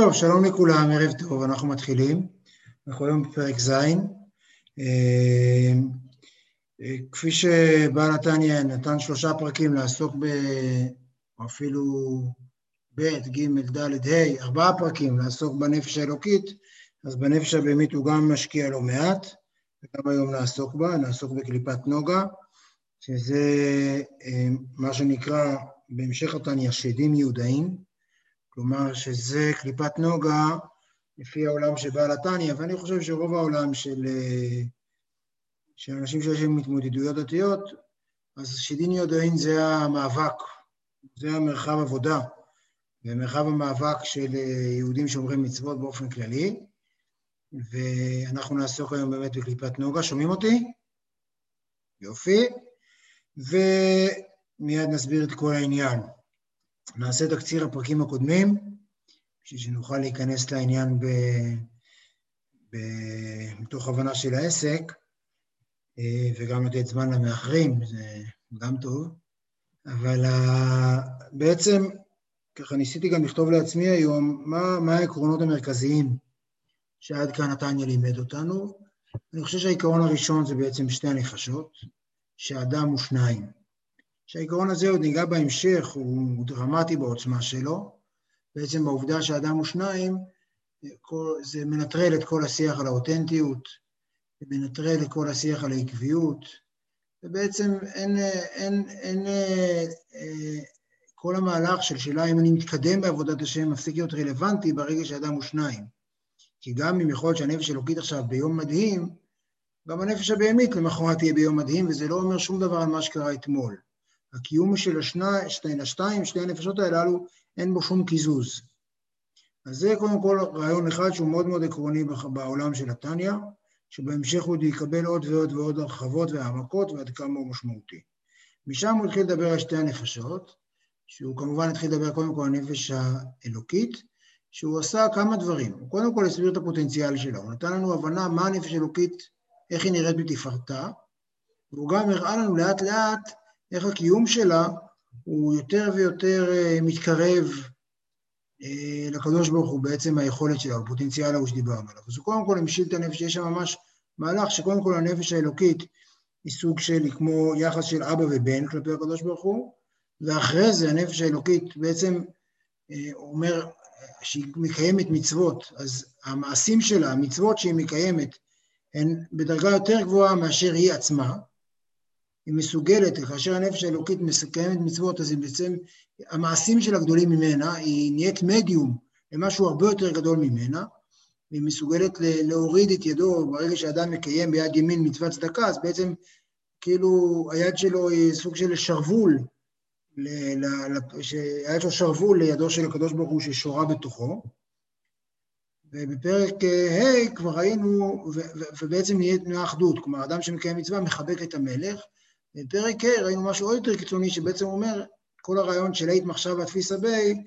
טוב, שלום לכולם, ערב טוב, אנחנו מתחילים. אנחנו היום בפרק ז'. כפי שבעל התניה נתן שלושה פרקים לעסוק אפילו ב', ג', ד', ה', ארבעה פרקים לעסוק בנפש האלוקית, אז בנפש הבהמית הוא גם משקיע לא מעט, וגם היום נעסוק בה, נעסוק בקליפת נוגה, שזה מה שנקרא בהמשך התניה שדים יהודאים, כלומר שזה קליפת נוגה לפי העולם שבעל התניא, ואני חושב שרוב העולם של אנשים שיש להם התמודדויות דתיות, אז שדין יודעין זה המאבק, זה המרחב עבודה, ומרחב המאבק של יהודים שומרים מצוות באופן כללי, ואנחנו נעסוק היום באמת בקליפת נוגה, שומעים אותי? יופי, ומיד נסביר את כל העניין. נעשה תקציר הפרקים הקודמים, בשביל שנוכל להיכנס לעניין מתוך הבנה של העסק, וגם לתת זמן למאחרים, זה גם טוב. אבל בעצם, ככה ניסיתי גם לכתוב לעצמי היום, מה העקרונות המרכזיים שעד כאן התניא לימד אותנו. אני חושב שהעיקרון הראשון זה בעצם שתי הנפשות, שאדם הוא שניים. שהעיקרון הזה עוד ניגע בהמשך, הוא דרמטי בעוצמה שלו, בעצם בעובדה שהאדם הוא שניים, זה מנטרל את כל השיח על האותנטיות, זה מנטרל את כל השיח על העקביות, ובעצם אין כל המהלך של שאלה אם אני מתקדם בעבודת השם, מפסיק להיות רלוונטי ברגע שהאדם הוא שניים. כי גם אם יכול להיות שהנפש אלוקית עכשיו ביום מדהים, גם הנפש הבהמית למחרת תהיה ביום מדהים, וזה לא אומר שום דבר על מה שקרה אתמול. הקיום של שתי הנפשות הללו, אין בו שום קיזוז. אז זה קודם כל רעיון אחד שהוא מאוד מאוד עקרוני בעולם של התניא, שבהמשך הוא יקבל עוד ועוד ועוד הרחבות והעמקות, ועד כמה הוא משמעותי. משם הוא התחיל לדבר על שתי הנפשות, שהוא כמובן התחיל לדבר קודם כל על הנפש האלוקית, שהוא עשה כמה דברים. הוא קודם כל הסביר את הפוטנציאל שלה, הוא נתן לנו הבנה מה הנפש האלוקית, איך היא נראית בתפארתה, והוא גם הראה לנו לאט לאט, איך הקיום שלה הוא יותר ויותר מתקרב לקדוש ברוך הוא בעצם היכולת שלה, הפוטנציאל הוא שדיברנו עליו. אז הוא קודם כל המשיל את הנפש, יש שם ממש מהלך שקודם כל הנפש האלוקית היא סוג של כמו יחס של אבא ובן כלפי הקדוש ברוך הוא, ואחרי זה הנפש האלוקית בעצם אומר שהיא מקיימת מצוות, אז המעשים שלה, המצוות שהיא מקיימת, הן בדרגה יותר גבוהה מאשר היא עצמה, היא מסוגלת, כאשר הנפש האלוקית מסכמת מצוות, אז היא בעצם, המעשים שלה גדולים ממנה, היא נהיית מדיום למשהו הרבה יותר גדול ממנה, והיא מסוגלת להוריד את ידו, ברגע שאדם מקיים ביד ימין מצוות צדקה, אז בעצם כאילו היד שלו היא סוג של שרוול, היד שלו שרוול לידו של הקדוש ברוך הוא ששורה בתוכו, ובפרק ה' כבר ראינו, ובעצם נהיית אחדות, כלומר אדם שמקיים מצווה מחבק את המלך, בפרק ה' ראינו משהו עוד יותר קיצוני, שבעצם אומר, כל הרעיון של לית מחשבה ותפיסה בי,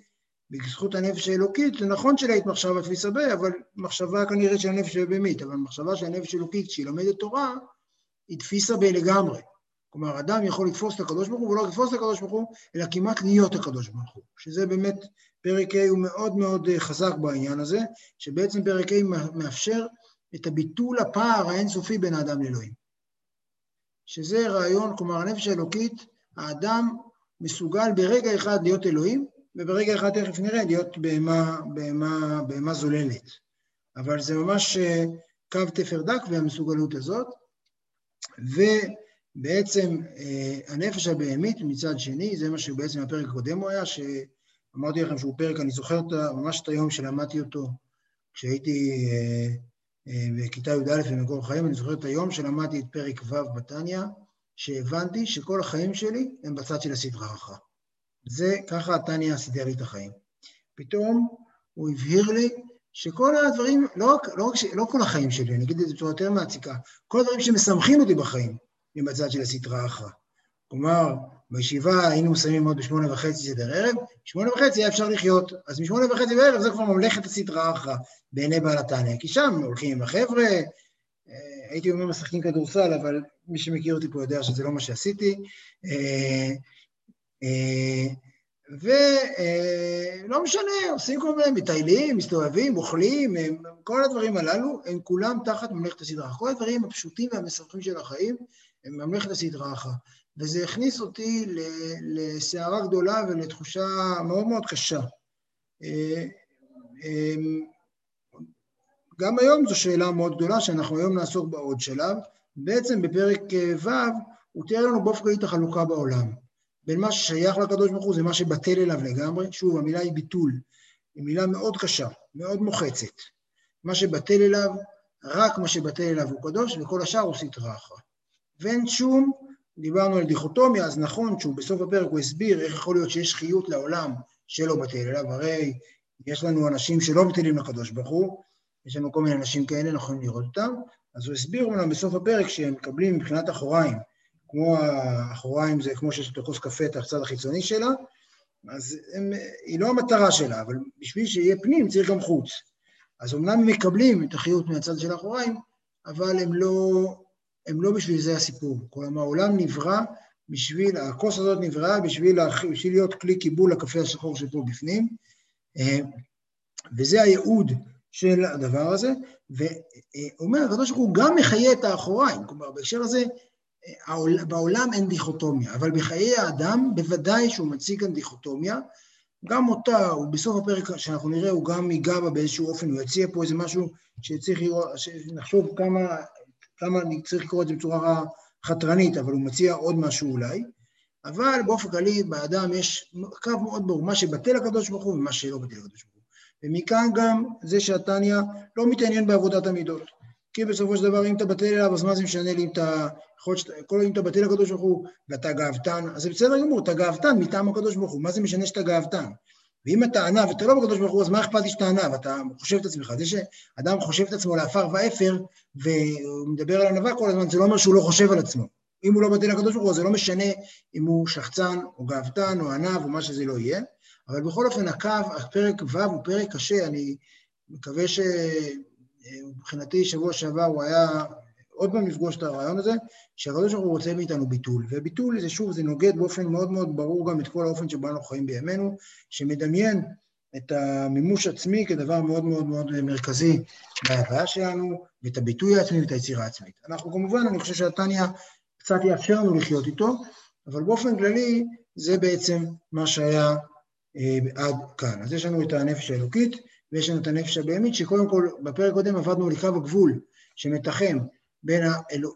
בזכות הנפש האלוקית, זה נכון של לית מחשבה ותפיסה בי, אבל מחשבה כנראה של הנפש הבהמית, אבל מחשבה של הנפש האלוקית, כשהיא לומדת תורה, היא תפיסה בי לגמרי. כלומר, אדם יכול לתפוס את הקדוש ברוך הוא, ולא לתפוס את הקדוש ברוך הוא, אלא כמעט להיות הקדוש ברוך הוא. שזה באמת, פרק ה' הוא מאוד מאוד חזק בעניין הזה, שבעצם פרק ה' מאפשר את הביטול הפער האינסופי בין האדם לאלוהים. שזה רעיון, כלומר הנפש האלוקית, האדם מסוגל ברגע אחד להיות אלוהים, וברגע אחד תכף נראה להיות בהמה זוללת. אבל זה ממש קו תפר דק והמסוגלות הזאת, ובעצם הנפש הבהמית מצד שני, זה מה שבעצם הפרק הקודם הוא היה, שאמרתי לכם שהוא פרק, אני זוכר ממש את היום שלמדתי אותו, כשהייתי בכיתה י"א במקור חיים, אני זוכר את היום שלמדתי את פרק ו' בתניא, שהבנתי שכל החיים שלי הם בצד של הסדרתך. זה ככה התניא סידר לי את החיים. פתאום הוא הבהיר לי שכל הדברים, לא כל החיים שלי, אני אגיד את זה בצורה יותר מעציקה, כל הדברים שמסמכים אותי בחיים הם בצד של הסדרתך. כלומר, בישיבה היינו שמים עוד ב8:30 סדר ערב, 8:30 היה אפשר לחיות, אז מ8:30 בערב זה כבר ממלכת הסדרתך בעיני בעל התניא, כי שם הולכים עם החבר'ה, הייתי אומר משחקים כדורסל, אבל מי שמכיר אותי פה יודע שזה לא מה שעשיתי, ולא משנה, עושים כל מיני, מטיילים, מסתובבים, אוכלים, כל הדברים הללו, הם כולם תחת ממלכת הסדרה. כל הדברים הפשוטים והמסרחים של החיים, הם ממלכת הסדרה אחת. וזה הכניס אותי לסערה גדולה ולתחושה מאוד מאוד קשה. גם היום זו שאלה מאוד גדולה, שאנחנו היום נעסוק בעוד שלב. בעצם בפרק ו' הוא תיאר לנו באופקאית החלוקה בעולם. בין מה ששייך לקדוש ברוך הוא זה מה שבטל אליו לגמרי, שוב, המילה היא ביטול, היא מילה מאוד קשה, מאוד מוחצת. מה שבטל אליו, רק מה שבטל אליו הוא קדוש, וכל השאר הוא סתרה אחת. ואין שום, דיברנו על דיכוטומיה, אז נכון שהוא בסוף הפרק הוא הסביר איך יכול להיות שיש חיות לעולם שלא בטל אליו, הרי יש לנו אנשים שלא בטלים לקדוש ברוך הוא, יש לנו כל מיני אנשים כאלה, אנחנו יכולים לראות אותם, אז הוא הסביר לנו בסוף הפרק שהם מקבלים מבחינת אחוריים, כמו האחוריים זה כמו שיש לתוכוס קפה את הצד החיצוני שלה, אז היא לא המטרה שלה, אבל בשביל שיהיה פנים צריך גם חוץ. אז אומנם הם מקבלים את החיות מהצד של האחוריים, אבל הם לא בשביל זה הסיפור. כלומר, העולם נברא, הכוס הזאת נבראה, בשביל להיות כלי קיבול לקפה השחור שפה בפנים, וזה הייעוד של הדבר הזה, ואומר, הקדוש ברוך הוא גם מחיה את האחוריים, כלומר, בהקשר הזה, בעולם אין דיכוטומיה, אבל בחיי האדם בוודאי שהוא מציג כאן דיכוטומיה, גם אותה, ובסוף הפרק שאנחנו נראה, הוא גם ייגע בה באיזשהו אופן, הוא יציע פה איזה משהו שצריך לראות, שנחשוב כמה צריך לקרוא את זה בצורה חתרנית, אבל הוא מציע עוד משהו אולי, אבל באופן כללי, באדם יש קו מאוד ברור, מה שבטל הקדוש ברוך הוא ומה שלא בטל הקדוש ברוך הוא. ומכאן גם זה שהתניה לא מתעניין בעבודת המידות, כי בסופו של דבר, אם אתה בטל אליו, אז מה זה משנה לי, אם אתה בטל לקדוש ברוך הוא, ואתה גאוותן, אז זה בסדר גמור, אתה גאוותן מטעם הקדוש ברוך הוא, מה זה משנה שאתה גאוותן? ואם אתה ענה ואתה לא בקדוש ברוך הוא, אז מה אכפת לי שאתה ענה, ואתה חושב את עצמך? זה שאדם חושב את עצמו לאפר ואפר, והוא מדבר על ענווה כל הזמן, זה לא אומר שהוא לא חושב על עצמו. אם הוא לא בטל לקדוש ברוך הוא, זה לא משנה אם הוא שחצן, או גאוותן, או ענב, או מה שזה לא יהיה. אבל בכל אופן, הפרק ו' הוא פרק קשה, אני מקווה מבחינתי שבוע שעבר הוא היה עוד פעם לפגוש את הרעיון הזה, שהקדוש ברוך הוא רוצה מאיתנו ביטול, וביטול זה שוב, זה נוגד באופן מאוד מאוד ברור גם את כל האופן שבה אנחנו חיים בימינו, שמדמיין את המימוש עצמי כדבר מאוד מאוד מאוד מרכזי בהוויה שלנו, ואת הביטוי העצמי ואת היצירה העצמית. אנחנו כמובן, אני חושב שהתניה קצת יאפשר לנו לחיות איתו, אבל באופן כללי זה בעצם מה שהיה עד כאן. אז יש לנו את הנפש האלוקית, ויש לנו את הנפש הבהמית, שקודם כל, בפרק קודם עבדנו לקו הגבול, שמתחם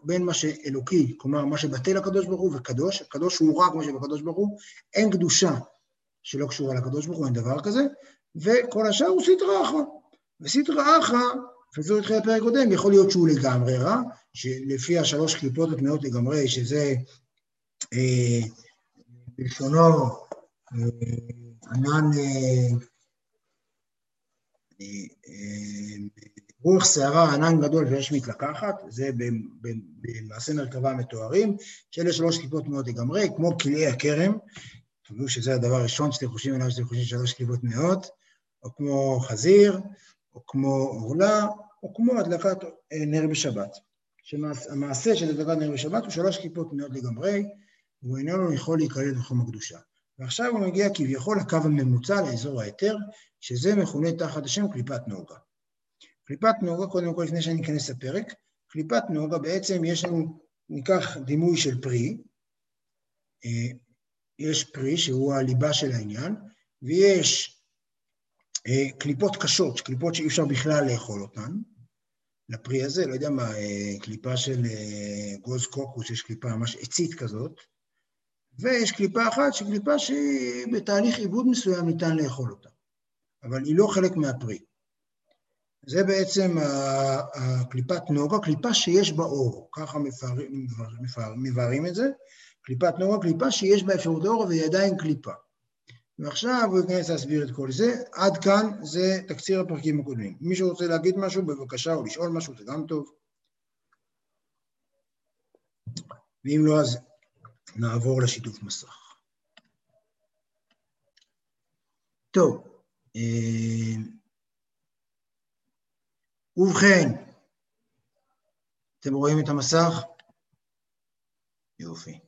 בין מה שאלוקי, כלומר, מה שבטל לקדוש ברוך הוא וקדוש, הקדוש הוא רק מה שבקדוש ברוך הוא, אין קדושה שלא קשורה לקדוש ברוך הוא, אין דבר כזה, וכל השאר הוא סתרא אחרא. וסתרא אחרא, וזו התחיל הפרק קודם, יכול להיות שהוא לגמרי רע, שלפי השלוש קליפות הטמאות לגמרי, שזה בלשונו ענן רוח שערה ענן גדול ויש מתלקחת, זה במעשה מרכבה מתוארים, שאלה שלוש קליפות מאוד לגמרי, כמו כלאי הכרם, תראו שזה הדבר הראשון שאתם חושבים עליו, שאתם חושבים שלוש קליפות מאוד, או כמו חזיר, או כמו אורלה, או כמו הדלקת נר בשבת. המעשה של הדלקת נר בשבת הוא שלוש קליפות מאוד לגמרי, והוא איננו יכול להיקלט בחום הקדושה. ועכשיו הוא מגיע כביכול לקו הממוצע לאזור היתר, שזה מכונה תחת השם קליפת נוגה. קליפת נוגה, קודם כל לפני שאני אכנס לפרק, קליפת נוגה בעצם יש לנו, ניקח דימוי של פרי, יש פרי שהוא הליבה של העניין, ויש קליפות קשות, קליפות שאי אפשר בכלל לאכול אותן, לפרי הזה, לא יודע מה, קליפה של גוז קוקוס, יש קליפה ממש עצית כזאת, ויש קליפה אחת, שקליפה שבתהליך עיבוד מסוים ניתן לאכול אותה, אבל היא לא חלק מהפרי. זה בעצם הקליפת נוגה, קליפה שיש בה אור, ככה מבארים את זה, קליפת נוגה, קליפה שיש בה אפשרות אור והיא עדיין קליפה. ועכשיו הוא יכנס להסביר את כל זה, עד כאן זה תקציר הפרקים הקודמים. מי שרוצה להגיד משהו בבקשה או לשאול משהו זה גם טוב. ואם לא אז נעבור לשיתוף מסך. טוב, ובכן, אתם רואים את המסך? יופי.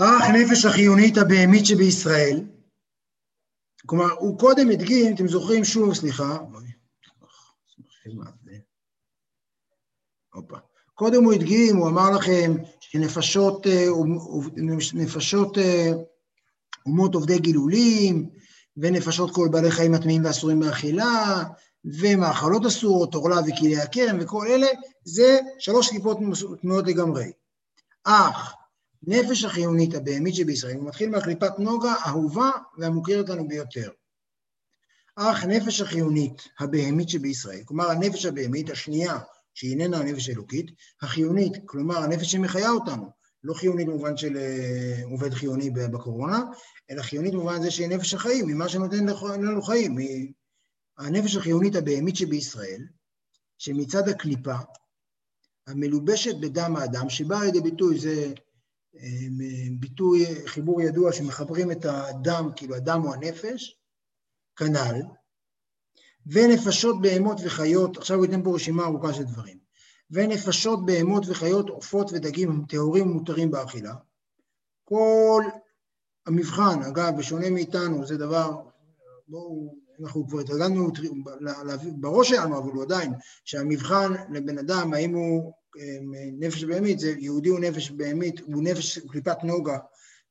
הנפש החיונית הבהמית שבישראל, כלומר, הוא קודם הדגים, אתם זוכרים שוב, סליחה, קודם הוא הדגים, הוא אמר לכם שנפשות אומות עובדי גילולים, ונפשות כל בעלי חיים מטמאים ואסורים באכילה, ומאכלות אסורות, תורלה וכלי הכרם וכל אלה, זה שלוש טיפות תנועות לגמרי. אך, נפש החיונית הבהמית שבישראל, הוא מתחיל מהחליפת נוגה, אהובה והמוכרת לנו ביותר. אך, נפש החיונית הבהמית שבישראל, כלומר הנפש הבהמית השנייה, שהיא איננה הנפש האלוקית, החיונית, כלומר הנפש שמחיה אותנו, לא חיונית במובן של עובד חיוני בקורונה, אלא חיונית במובן זה שהיא נפש החיים, ממה שנותן לנו חיים, הנפש החיונית הבהמית שבישראל, שמצד הקליפה, המלובשת בדם האדם, שבא לידי ביטוי, זה ביטוי, חיבור ידוע, שמחברים את הדם, כאילו הדם הוא הנפש, כנ"ל, ונפשות בהמות וחיות, עכשיו הוא ייתן פה רשימה ארוכה של דברים, ונפשות בהמות וחיות, עופות ודגים, טהורים ומותרים באכילה, כל המבחן, אגב, בשונה מאיתנו, זה דבר, אנחנו כבר התרגלנו בראש שלנו, אבל הוא עדיין, שהמבחן לבן אדם, האם הוא נפש בהמית, זה יהודי הוא נפש בהמית, הוא נפש קליפת נוגה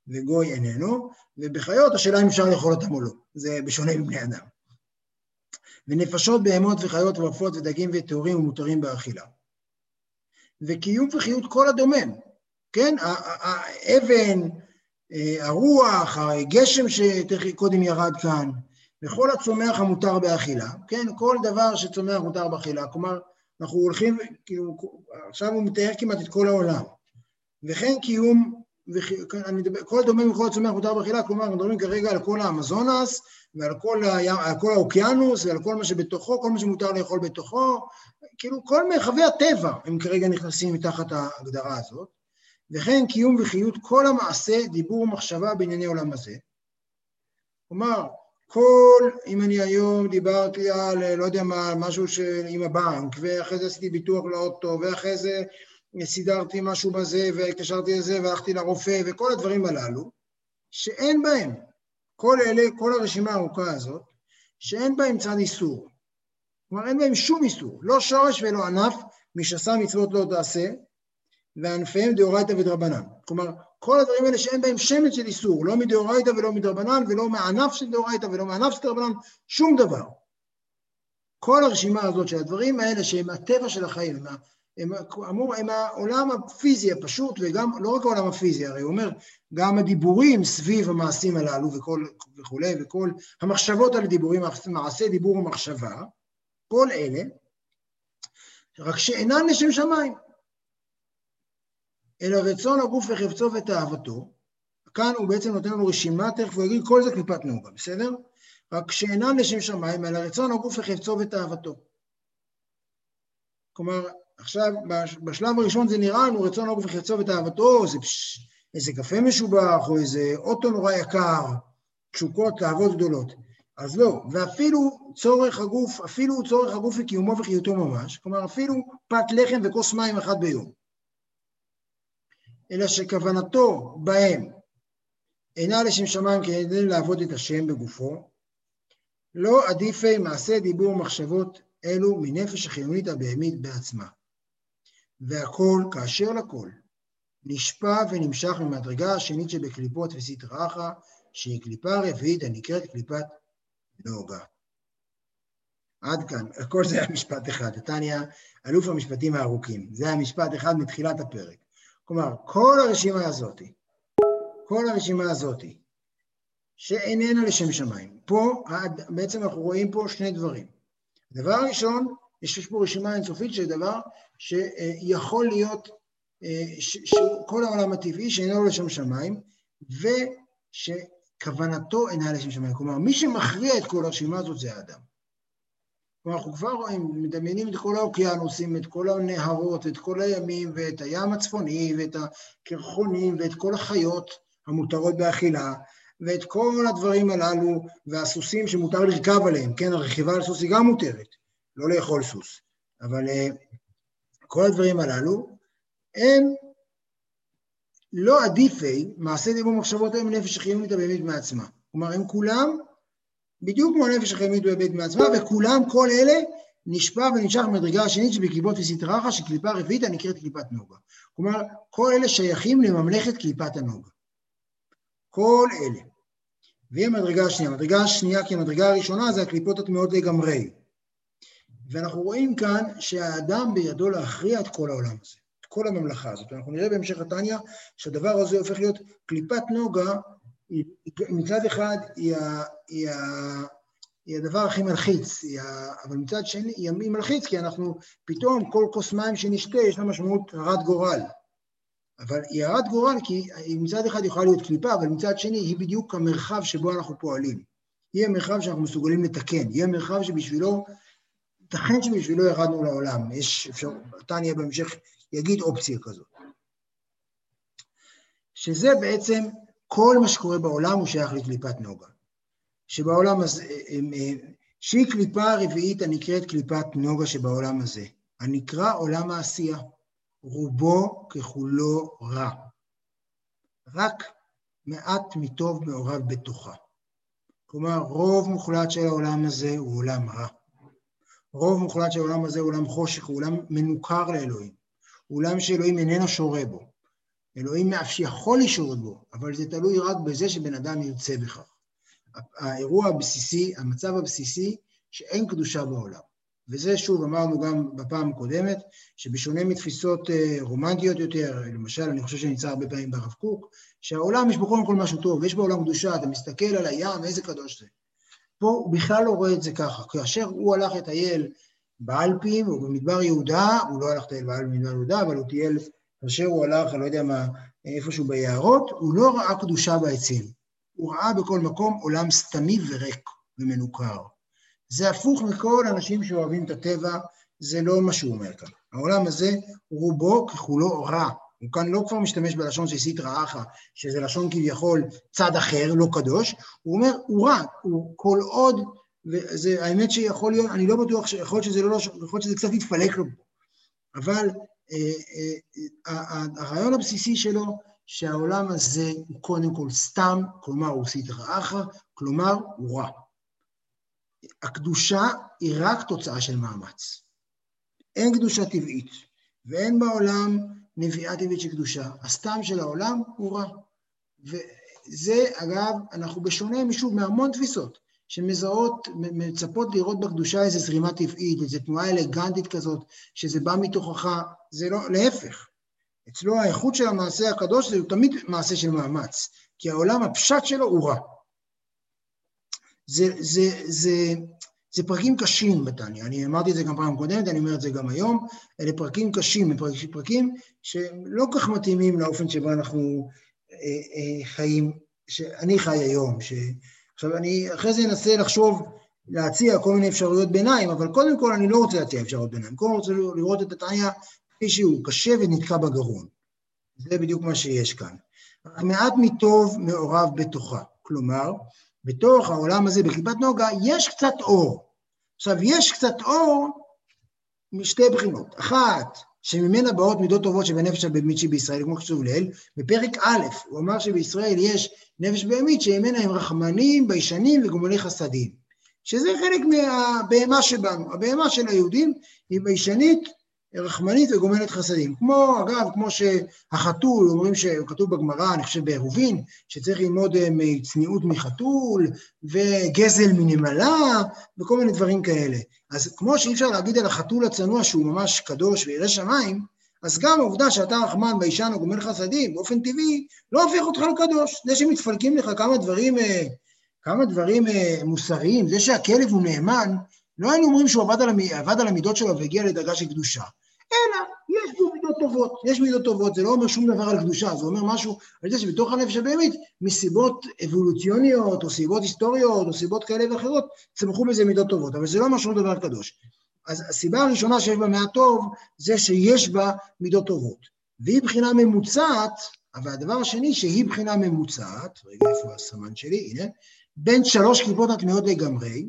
וגוי איננו, ובחיות השאלה אם אפשר לאכול אותם או לא, זה בשונה מבני אדם. ונפשות בהמות וחיות ועופות ודגים וטהורים ומותרים באכילה. וקיום וחיות כל הדומם, כן? האבן, הרוח, הגשם שקודם ירד כאן, וכל הצומח המותר באכילה, כן? כל דבר שצומח מותר באכילה, כלומר, אנחנו הולכים, כאילו, עכשיו הוא מתאר כמעט את כל העולם. וכן קיום, כל הדומם וכל הצומח מותר באכילה, כלומר, אנחנו מדברים כרגע על כל האמזונס, ועל כל האוקיינוס, ועל כל מה שבתוכו, כל מה שמותר לאכול בתוכו, כאילו כל מרחבי הטבע הם כרגע נכנסים מתחת ההגדרה הזאת, וכן קיום וחיות כל המעשה, דיבור ומחשבה בענייני עולם הזה. כלומר, כל, אם אני היום דיברתי על, לא יודע מה, משהו עם הבנק, ואחרי זה עשיתי ביטוח לאוטו, ואחרי זה סידרתי משהו בזה, והקשרתי לזה, והלכתי לרופא, וכל הדברים הללו, שאין בהם, כל אלה, כל הרשימה הארוכה הזאת, שאין בהם צד איסור. כלומר, אין בהם שום איסור, לא שורש ולא ענף, משסה מצוות לא תעשה, וענפיהם דאורייתא ודרבנן. כלומר, כל הדברים האלה שאין בהם שמץ של איסור, לא מדאורייתא ולא מדרבנן, ולא מענף של דאורייתא ולא מענף של דרבנן, שום דבר. כל הרשימה הזאת של הדברים האלה, שהם הטבע של החיים, הם העולם הפיזי הפשוט, וגם, לא רק העולם הפיזי, הרי הוא אומר, גם הדיבורים סביב המעשים הללו, וכו', וכל המחשבות על דיבורים, מעשה דיבור ומחשבה, כל אלה, רק שאינן לשם שמיים, אלא רצון הגוף וחפצו ותאוותו, כאן הוא בעצם נותן לנו רשימה, תכף הוא יגיד, כל זה קליפת נוגה, בסדר? רק שאינן לשם שמיים, אלא רצון הגוף וחפצו ותאוותו. כלומר, עכשיו, בשלב הראשון זה נראה לנו, רצון הגוף וחפצו ותאוותו, זה איזה קפה משובח, או איזה אוטו נורא יקר, תשוקות, תאוות גדולות. אז לא, ואפילו צורך הגוף, אפילו צורך הגוף וקיומו וחיותו ממש, כלומר אפילו פת לחם וכוס מים אחד ביום, אלא שכוונתו בהם אינה לשם שמיים כדי לעבוד את השם בגופו, לא עדיפי מעשה דיבור מחשבות אלו מנפש החיונית הבהמית בעצמה, והכל כאשר לכל נשפע ונמשך ממדרגה השנית שבקליפות וסטרא אחרא, שהיא קליפה רביעית הנקראת קליפת נוגה. עד כאן, הכל זה היה משפט אחד, התניא, אלוף המשפטים הארוכים, זה היה משפט אחד מתחילת הפרק. כלומר, כל הרשימה הזאת, שאיננה לשם שמיים, פה, בעצם אנחנו רואים פה שני דברים. הדבר הראשון, יש פה רשימה אינסופית של דבר שיכול להיות, כל העולם הטבעי שאיננו לשם שמיים, כוונתו אינה לשם שמיים, כלומר, מי שמכריע את כל הרשימה הזאת זה האדם. כלומר, אנחנו כבר רואים, מדמיינים את כל האוקיינוסים, את כל הנהרות, את כל הימים, ואת הים הצפוני, ואת הקרחונים, ואת כל החיות המותרות באכילה, ואת כל הדברים הללו, והסוסים שמותר לרכב עליהם, כן, הרכיבה על סוס היא גם מותרת, לא לאכול סוס, אבל כל הדברים הללו, הם לא עדיפי, מעשה דיבור מחשבות הם נפש החיונית הבאמת מעצמה. כלומר, הם כולם, בדיוק כמו הנפש החיונית הבאמת מעצמה, וכולם, כל אלה, נשפע ונשח מדרגה השנית שבקליפות וסתרחה, שקליפה רביעית הנקראת קליפת נוגה. כלומר, כל אלה שייכים לממלכת קליפת הנוגה. כל אלה. והיא המדרגה השנייה. המדרגה השנייה, כי המדרגה הראשונה, זה הקליפות התמאות לגמרי. ואנחנו רואים כאן שהאדם בידו להכריע את כל העולם הזה, את כל הממלכה הזאת. אנחנו נראה בהמשך התניה שהדבר הזה הופך להיות קליפת נוגה, מצד אחד היא הדבר הכי מלחיץ, אבל מצד שני היא מלחיץ, כי אנחנו פתאום כל כוס מים שנשתה יש לה משמעות הרת גורל. אבל היא הרת גורל כי מצד אחד יכולה להיות קליפה, אבל מצד שני היא בדיוק המרחב שבו אנחנו פועלים. היא המרחב שאנחנו מסוגלים לתקן, היא המרחב שבשבילו... תכן שבשבילו ירדנו לעולם, יש אפשר, תניה בהמשך יגיד אופציה כזאת. שזה בעצם כל מה שקורה בעולם הוא שייך לקליפת נוגה. שבעולם הזה, שהיא קליפה הרביעית הנקראת קליפת נוגה שבעולם הזה. הנקרא עולם העשייה, רובו ככולו רע. רק מעט מטוב מעורב בתוכה. כלומר, רוב מוחלט של העולם הזה הוא עולם רע. רוב מוחלט של העולם הזה הוא עולם חושך, הוא עולם מנוכר לאלוהים. הוא עולם שאלוהים איננו שורה בו. אלוהים יכול לשרות בו, אבל זה תלוי רק בזה שבן אדם ירצה בכך. האירוע הבסיסי, המצב הבסיסי, שאין קדושה בעולם. וזה שוב אמרנו גם בפעם הקודמת, שבשונה מתפיסות רומנטיות יותר, למשל אני חושב שנמצא הרבה פעמים ברב קוק, שהעולם יש בו קודם כל משהו טוב, יש בעולם קדושה, אתה מסתכל על הים, איזה קדוש זה. פה הוא בכלל לא רואה את זה ככה, כאשר הוא הלך לטייל באלפים, או במדבר יהודה, הוא לא הלך לטייל במדבר יהודה, אבל הוא טייל, כאשר הוא הלך, אני לא יודע מה, איפשהו ביערות, הוא לא ראה קדושה בעצים, הוא ראה בכל מקום עולם סתמי וריק ומנוכר. זה הפוך מכל אנשים שאוהבים את הטבע, זה לא מה שהוא אומר כאן. העולם הזה רובו ככולו רע, הוא כאן לא כבר משתמש בלשון שיסית רעך, שזה לשון כביכול צד אחר, לא קדוש, הוא אומר, הוא רע, הוא כל עוד, והאמת שיכול להיות, אני לא בטוח שיכול להיות שזה קצת יתפלק לו, אבל הרעיון הבסיסי שלו, שהעולם הזה הוא קודם כל סתם, כלומר הוא שיסית רעך, כלומר הוא רע. הקדושה היא רק תוצאה של מאמץ. אין קדושה טבעית, ואין בעולם... נביאה טבעית של קדושה, הסתם של העולם הוא רע, וזה אגב, אנחנו בשונה משוב מהמון תפיסות, שמזהות, מצפות לראות בקדושה איזו זרימה טבעית, איזו תנועה אלגנטית כזאת, שזה בא מתוכך, זה לא, להפך, אצלו האיכות של המעשה הקדוש, זה תמיד מעשה של מאמץ, כי העולם הפשט שלו הוא רע, זה פרקים קשים בתניה, אני אמרתי את זה גם פעם קודמת, אני אומר את זה גם היום, אלה פרקים קשים, פרקים שלא כך מתאימים לאופן שבה אנחנו חיים, שאני חי היום, עכשיו אני אחרי זה אנסה לחשוב, להציע כל מיני אפשרויות ביניים, אבל קודם כל אני לא רוצה להציע אפשרויות ביניים, קודם רוצה לראות את התניה כפי שהוא קשה ונתקע בגרון, זה בדיוק מה שיש כאן, מעט מטוב מעורב בתוכה, כלומר, בתוך העולם הזה, בקליפת נוגה, יש קצת אור. עכשיו, יש קצת אור משתי בחינות. אחת, שממנה באות מידות טובות שבנפש הבהמית שבישראל, כמו כתוב לאל, בפרק א', הוא אמר שבישראל יש נפש בהמית שממנה הם רחמנים, ביישנים וגומלי חסדים. שזה חלק מהבהמה שבנו. הבהמה של היהודים היא ביישנית, רחמנית וגומלת חסדים. כמו, אגב, כמו שהחתול, אומרים שכתוב בגמרא, אני חושב בעירובין, שצריך ללמוד צניעות מחתול, וגזל מנמלה, וכל מיני דברים כאלה. אז כמו שאי אפשר להגיד על החתול הצנוע, שהוא ממש קדוש וירא שמיים, אז גם העובדה שאתה רחמן ביישן או גומל חסדים, באופן טבעי, לא הופך אותך לקדוש. זה שמתפלקים לך כמה דברים מוסריים, זה שהכלב הוא נאמן, לא היינו אומרים שהוא עבד על המידות שלו והגיע לדרגה של קדושה, אלא יש בו מידות טובות, יש מידות טובות, זה לא אומר שום דבר על קדושה, זה אומר משהו על זה שבתוך הנפש הבהמית, מסיבות אבולוציוניות או סיבות היסטוריות או סיבות כאלה ואחרות, צמחו בזה מידות טובות, אבל זה לא אומר שום דבר על קדוש. אז הסיבה הראשונה שיש בה מעט טוב, זה שיש בה מידות טובות, והיא בחינה ממוצעת, אבל הדבר השני שהיא בחינה ממוצעת, רגע איפה הסמן שלי, הנה, בין שלוש קליפות התמאות לגמרי,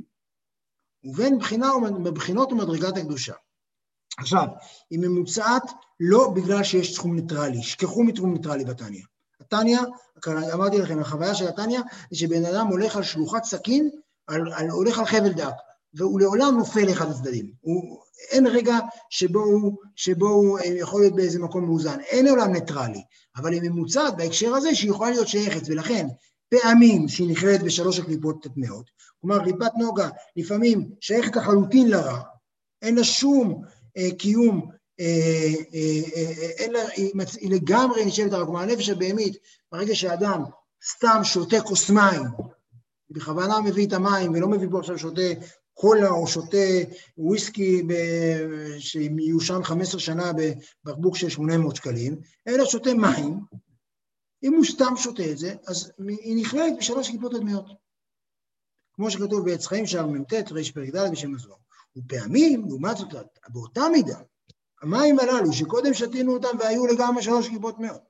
ובין בחינות ומדרגת הקדושה. עכשיו, היא ממוצעת לא בגלל שיש תחום ניטרלי, שכחו מתחום ניטרלי בתניה. התניה, אמרתי לכם, החוויה של התניה, זה שבן אדם הולך על שלוחת סכין, הולך על חבל דק, והוא לעולם נופל לאחד הצדדים. אין רגע שבו יכול להיות באיזה מקום מאוזן, אין עולם ניטרלי, אבל היא ממוצעת בהקשר הזה שהיא יכולה להיות שייכת, ולכן פעמים שהיא נחלת בשלוש הקליפות התנאות, כלומר קליפת נוגה לפעמים שייכת לחלוטין לרע, אין לה שום קיום, היא לגמרי נשאבת הרע, כלומר הנפש הבהמית, ברגע שאדם סתם שותה כוס מים, בכוונה מביא את המים ולא מביא פה עכשיו שותה קולה או שותה וויסקי שמיושן 15 שנה בבקבוק של 800 שקלים, אלא שותה מים, אם הוא סתם שותה את זה, אז היא נכללת בשלוש קליפות הדמיות. כמו שכתוב בעץ חיים שער ממתת, רש פרק ד' בשם הזוהר. ופעמים, לעומת זאת, באותה מידה, המים הללו שקודם שתינו אותם והיו לגמרי שלוש קליפות דמיות.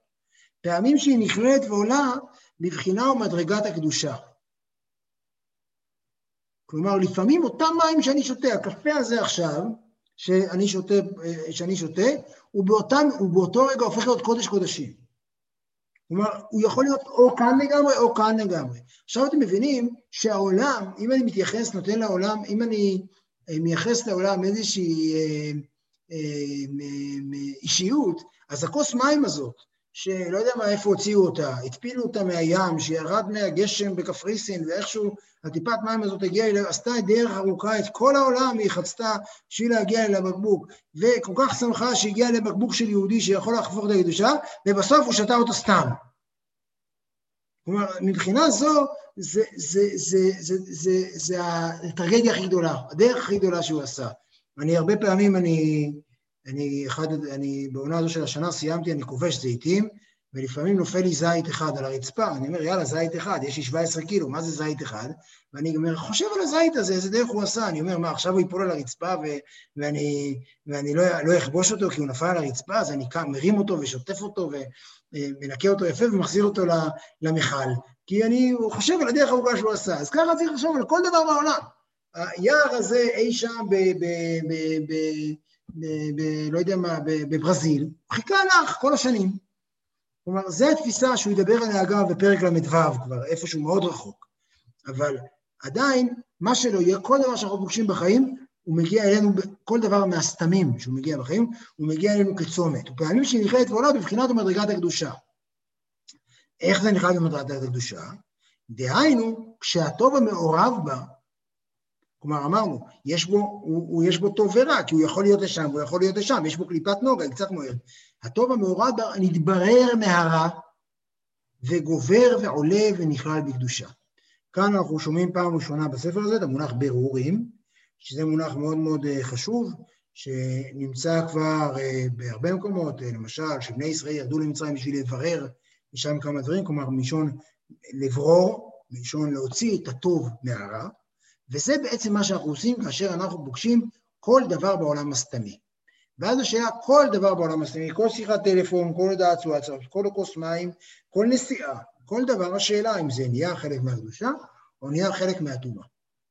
פעמים שהיא נכללת ועולה בבחינה ומדרגת הקדושה. כלומר, לפעמים אותם מים שאני שותה, הקפה הזה עכשיו, שאני שותה, ובאותו רגע הופך להיות קודש קודשים. כלומר, הוא יכול להיות או כאן לגמרי, או כאן לגמרי. עכשיו אתם מבינים שהעולם, אם אני מתייחס, נותן לעולם, אם אני מייחס לעולם איזושהי אישיות, אז הכוס מים הזאת, שלא יודע מה, איפה הוציאו אותה, התפילו אותה מהים, שירד מהגשם בקפריסין, ואיכשהו הטיפת מים הזאת הגיעה אליה, עשתה דרך ארוכה, את כל העולם היא חצתה שהיא להגיעה אליה בקבוק, וכל כך שמחה שהגיעה אליה בקבוק של יהודי שיכול להחפוך את הקדושה, ובסוף הוא שתה אותה סתם. כלומר, מבחינה זו, זה הטרגדיה הכי גדולה, הדרך הכי גדולה שהוא עשה. הרבה פעמים בעונה הזו של השנה סיימתי, אני כובש זיתים, ולפעמים נופל לי זית אחד על הרצפה, אני אומר, יאללה, זית אחד, יש לי 17 קילו, מה זה זית אחד? ואני אומר, חושב על הזית הזה, איזה דרך הוא עשה, אני אומר, מה, עכשיו הוא ייפול על הרצפה, ואני לא אכבוש אותו, כי הוא נפל על הרצפה, אז אני מרים אותו ושוטף אותו, ומנקה אותו יפה, ומחזיר אותו למחל, כי אני חושב על הדרך הארוכה שהוא עשה, אז ככה צריך לחשוב על כל דבר בעולם. היער הזה אי שם לא יודע מה, בברזיל, חיכה לך כל השנים. כלומר, זו התפיסה שהוא ידבר עליה גם בפרק למדבר כבר, איפשהו מאוד רחוק. אבל עדיין, מה שלא יהיה, כל דבר שאנחנו פוגשים בחיים, הוא מגיע אלינו, כל דבר מהסתמים שהוא מגיע בחיים, הוא מגיע אלינו כצומת. ופעמים שהיא נחלת ועולה בבחינת ומדרגת הקדושה. איך זה נחלת במדרגת הקדושה? דהיינו, כשהטוב המעורב בה, כלומר, אמרנו, יש בו טוב ורע, כי הוא יכול להיות לשם, הוא יכול להיות לשם, יש בו קליפת נוגה, היא קצת מוערת. הטוב המעורב נתברר מהרע, וגובר ועולה ונכלל בקדושה. כאן אנחנו שומעים פעם ראשונה בספר הזה, את המונח ברורים, שזה מונח מאוד מאוד חשוב, שנמצא כבר בהרבה מקומות, למשל, שבני ישראל ירדו למצרים בשביל לברר משם כמה דברים, כלומר, מלשון לברור, מלשון להוציא את הטוב מהרע, וזה בעצם מה שאנחנו עושים כאשר אנחנו פוגשים כל דבר בעולם הסתמי. ואז השאלה, כל דבר בעולם הסתמי, כל שיחת טלפון, כל הודעת וואטסאפ, כל כוס מים, כל נסיעה, כל דבר, השאלה אם זה נהיה חלק מהקדושה, או נהיה חלק מהטומאה,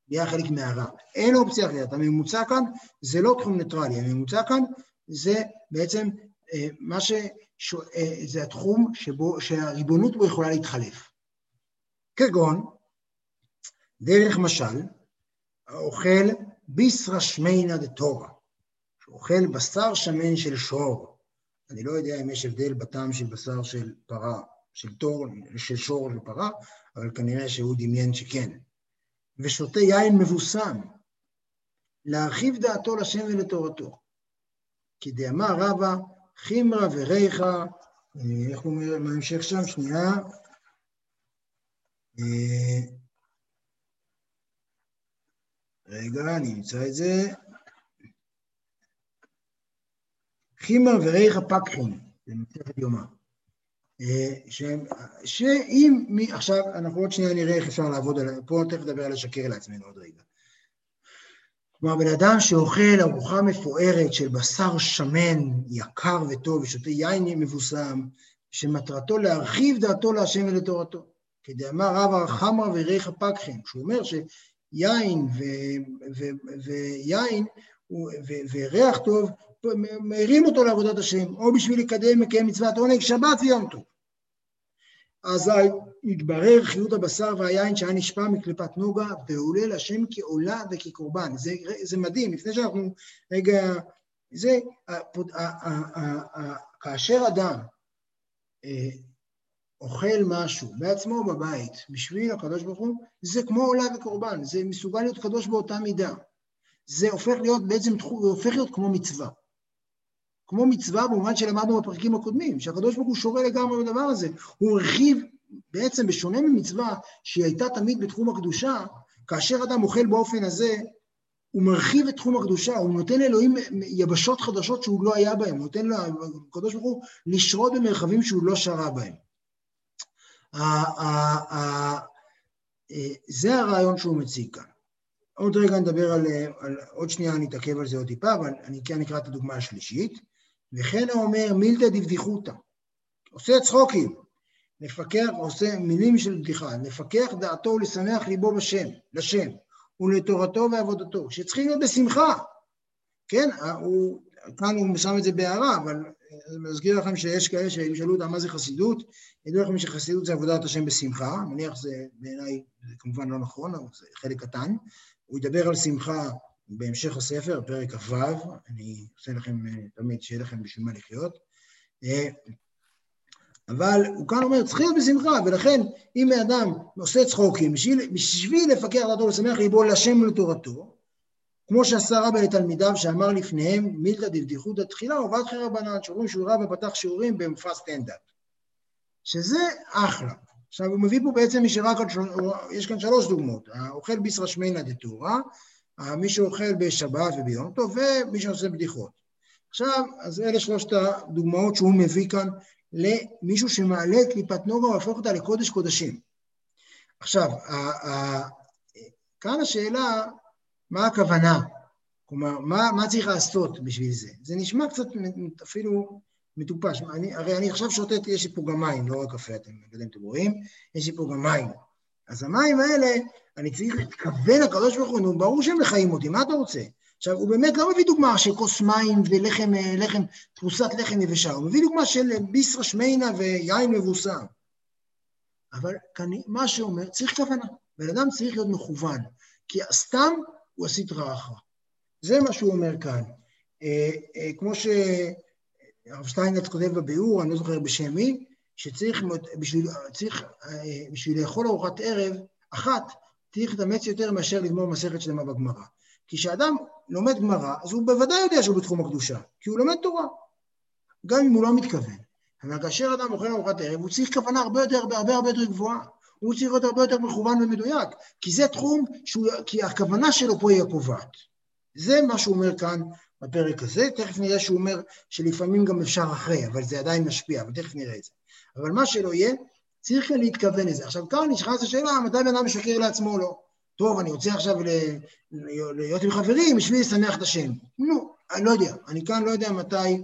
נהיה חלק מהרע. אין אופציה אחרת, הממוצע כאן זה לא תחום ניטרלי, הממוצע כאן זה בעצם זה התחום שהריבונות בו יכולה להתחלף. כגון, דרך משל, האוכל ביסרא שמינא דתורה, שאוכל בשר שמן של שור. אני לא יודע אם יש הבדל בטעם של בשר של פרה, של תור, של שור ופרה, אבל כנראה שהוא דמיין שכן. ושותה יין מבוסם, להרחיב דעתו לשם ולתורתו. כי דאמר רבא, חימרא וריחא, איך הוא אומר, מה המשך שם? שנייה. רגע, אני אמצא את זה. חימר וריח הפקחים, זה מצטחת יומה. שאם, עכשיו, אנחנו עוד שנייה נראה איך אפשר לעבוד עליהם, פה תכף לדבר על השקר לעצמנו עוד רגע. כלומר, בן אדם שאוכל ארוחה מפוארת של בשר שמן, יקר וטוב, ושותה יין מבוסם, שמטרתו להרחיב דעתו להשם ולתורתו. כדי אמר רב חמר וריח הפקחים, שהוא אומר ש... יין וריח טוב מאירים אותו לעבודת השם, או בשביל לקדם מקיים מצוות עונג, שבת ויום טוב. אזי התברר חיות הבשר והיין שהיה נשפע מקליפת נוגה, ועולה לשם כעולה וכקורבן. זה מדהים, לפני שאנחנו רגע, זה, כאשר אדם אוכל משהו בעצמו בבית, בשביל הקדוש ברוך הוא, זה כמו עולה וקורבן, זה מסוגל להיות קדוש באותה מידה. זה הופך להיות בעצם, הופך להיות כמו מצווה. כמו מצווה במובן שלמדנו בפרקים הקודמים, שהקדוש ברוך הוא שורה לגמרי בדבר הזה. הוא הרחיב בעצם בשונה ממצווה שהיא הייתה תמיד בתחום הקדושה, כאשר אדם אוכל באופן הזה, הוא מרחיב את תחום הקדושה, הוא נותן לאלוהים יבשות חדשות שהוא לא היה בהם, הוא נותן לקדוש ברוך הוא לשרות במרחבים שהוא לא שרה בהם. זה הרעיון שהוא מציג כאן. עוד רגע נדבר על עוד שנייה, אני אתעכב על זה עוד טיפה, אבל אני כן אקרא את הדוגמה השלישית. וכן הוא אומר, מילתא דבדיחותא, עושה צחוקים, לפקח, עושה מילים של בדיחה, לפקח דעתו ולשמח ליבו בשם, לשם, ולתורתו ועבודתו, שצריכים להיות בשמחה. כן, כאן הוא שם את זה בהערה, אבל אני מזכיר לכם שיש כאלה שהם שאלו אותם מה זה חסידות, ידעו לכם שחסידות זה עבודת השם בשמחה, מניח זה בעיניי, זה כמובן לא נכון, אבל זה חלק קטן. הוא ידבר על שמחה בהמשך הספר, פרק הו, אני עושה לכם תמיד שיהיה לכם בשביל מה לחיות, אבל הוא כאן אומר, צריך להיות בשמחה, ולכן אם האדם עושה צחוקים, בשביל לפקח דעתו ולשמח ליבו לשם ולתורתו, כמו שעשה רבא לתלמידיו שאמר לפניהם, מילתא דבדיחותא תחילה, ובדחי רבנן, שאומרים שהוא רבא פתח שיעורים במופע סטנדאפ, שזה אחלה. עכשיו הוא מביא פה בעצם מי שרק, יש כאן שלוש דוגמאות, האוכל ביסרא שמינא דתורה, מי שאוכל בשבת וביום טוב, ומי שעושה בדיחות. עכשיו, אז אלה שלושת הדוגמאות שהוא מביא כאן, למישהו שמעלה את קליפת נוגה, והפוך אותה לקודש קודשים. עכשיו, כאן השאלה, מה הכוונה? כלומר, מה צריך לעשות בשביל זה? זה נשמע קצת אפילו מטופש. הרי אני עכשיו שוטט, יש לי פה גם מים, לא רק קפה, אתם רואים? יש לי פה גם מים. אז המים האלה, אני צריך להתכוון לקדוש ברוך הוא, ברור שהם לחיים אותי, מה אתה רוצה? עכשיו, הוא באמת לא מביא דוגמה של כוס מים ולחם, תרוסת לחם יבשה, הוא מביא דוגמה של ביסרא שמינא ויין מבוסה. אבל כאן, מה שאומר, צריך כוונה, ואדם צריך להיות מכוון, כי סתם הוא עשית רעך. זה מה שהוא אומר כאן. כמו שהרב שטיינמן כותב בביאור, אני לא זוכר בשם מי, שצריך בשביל לאכול ארוחת ערב אחת, צריך להתאמץ יותר מאשר לגמור מסכת שלמה בגמרא. כי כשאדם לומד גמרא, אז הוא בוודאי יודע שהוא בתחום הקדושה, כי הוא לומד תורה, גם אם הוא לא מתכוון. אבל כאשר אדם אוכל ארוחת ערב, הוא צריך כוונה הרבה יותר גבוהה, הוא צריך להיות הרבה יותר מכוון ומדויק, כי זה תחום, כי הכוונה שלו פה היא הקובעת. זה מה שהוא אומר כאן בפרק הזה, תכף נראה שהוא אומר שלפעמים גם אפשר אחרי, אבל זה עדיין משפיע, אבל תכף נראה את זה. אבל מה שלא יהיה, צריך להתכוון לזה. עכשיו כאן נשחז השאלה, מתי אדם משקר לעצמו או לא? טוב, אני רוצה עכשיו להיות עם חברים, בשביל לשמח את השם. נו, אני לא יודע, אני כאן לא יודע מתי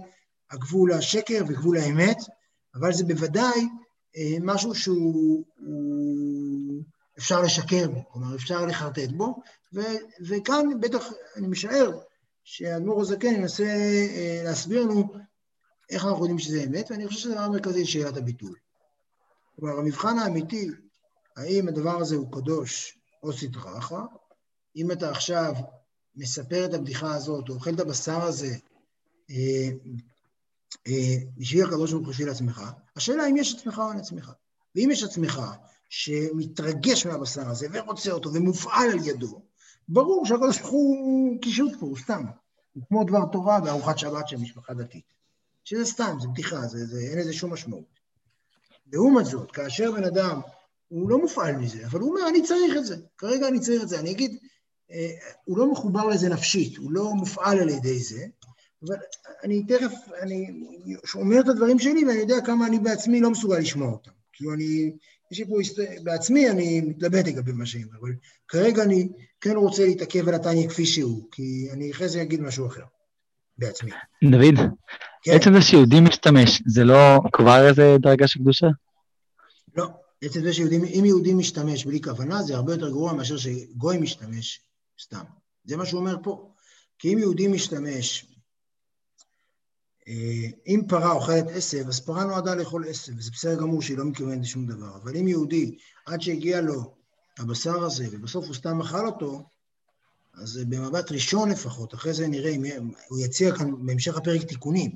הגבול השקר וגבול האמת, אבל זה בוודאי משהו שהוא אפשר לשקר בו, כלומר אפשר לחרטט בו, וכאן בטח אני משער שהאדמו"ר הזקן ינסה להסביר לנו איך אנחנו יודעים שזה אמת, ואני חושב שזה דבר מרכזי שאלת הביטול. כלומר, המבחן האמיתי, האם הדבר הזה הוא קדוש או סטרח, אם אתה עכשיו מספר את הבדיחה הזאת, או אוכל את הבשר הזה, בשביל הקדוש ברוך הוא בשביל עצמך, השאלה אם יש עצמך או אין עצמך. ואם יש עצמך שמתרגש מהבשר הזה ורוצה אותו ומופעל על ידו, ברור שהקדוש ברוך הוא קישוט פה, הוא סתם. הוא כמו דבר תורה בארוחת שבת של משפחה דתית. שזה סתם, זה בדיחה, אין לזה שום משמעות. לעומת זאת, כאשר בן אדם, הוא לא מופעל מזה, אבל הוא אומר, אני צריך את זה, כרגע אני צריך את זה, אני אגיד, הוא לא מחובר לזה נפשית, הוא לא מופעל על ידי זה, אבל אני תכף, אני אומר את הדברים שלי, ואני יודע כמה אני בעצמי לא מסוגל לשמוע אותם, כאילו אני, יש לי פה, בעצמי אני מתלבט לגבי מה שאני אומר, אבל כרגע אני כן רוצה להתעכב על התניא כפי שהוא, כי אני אחרי זה אגיד משהו אחר, בעצמי. דוד, עצם זה שיהודי משתמש, זה לא כבר איזה דרגה של קדושה? לא. עצם זה שאם יהודי משתמש בלי כוונה, זה הרבה יותר גרוע מאשר שגוי משתמש סתם. זה מה שהוא אומר פה. כי אם יהודי משתמש אם פרה אוכלת עשב, אז פרה נועדה לאכול עשב, וזה בסדר גמור שהיא לא מתכוונת לשום דבר. אבל אם יהודי, עד שהגיע לו הבשר הזה, ובסוף הוא סתם אכל אותו, אז במבט ראשון לפחות, אחרי זה נראה אם הוא יציע כאן בהמשך הפרק תיקונים,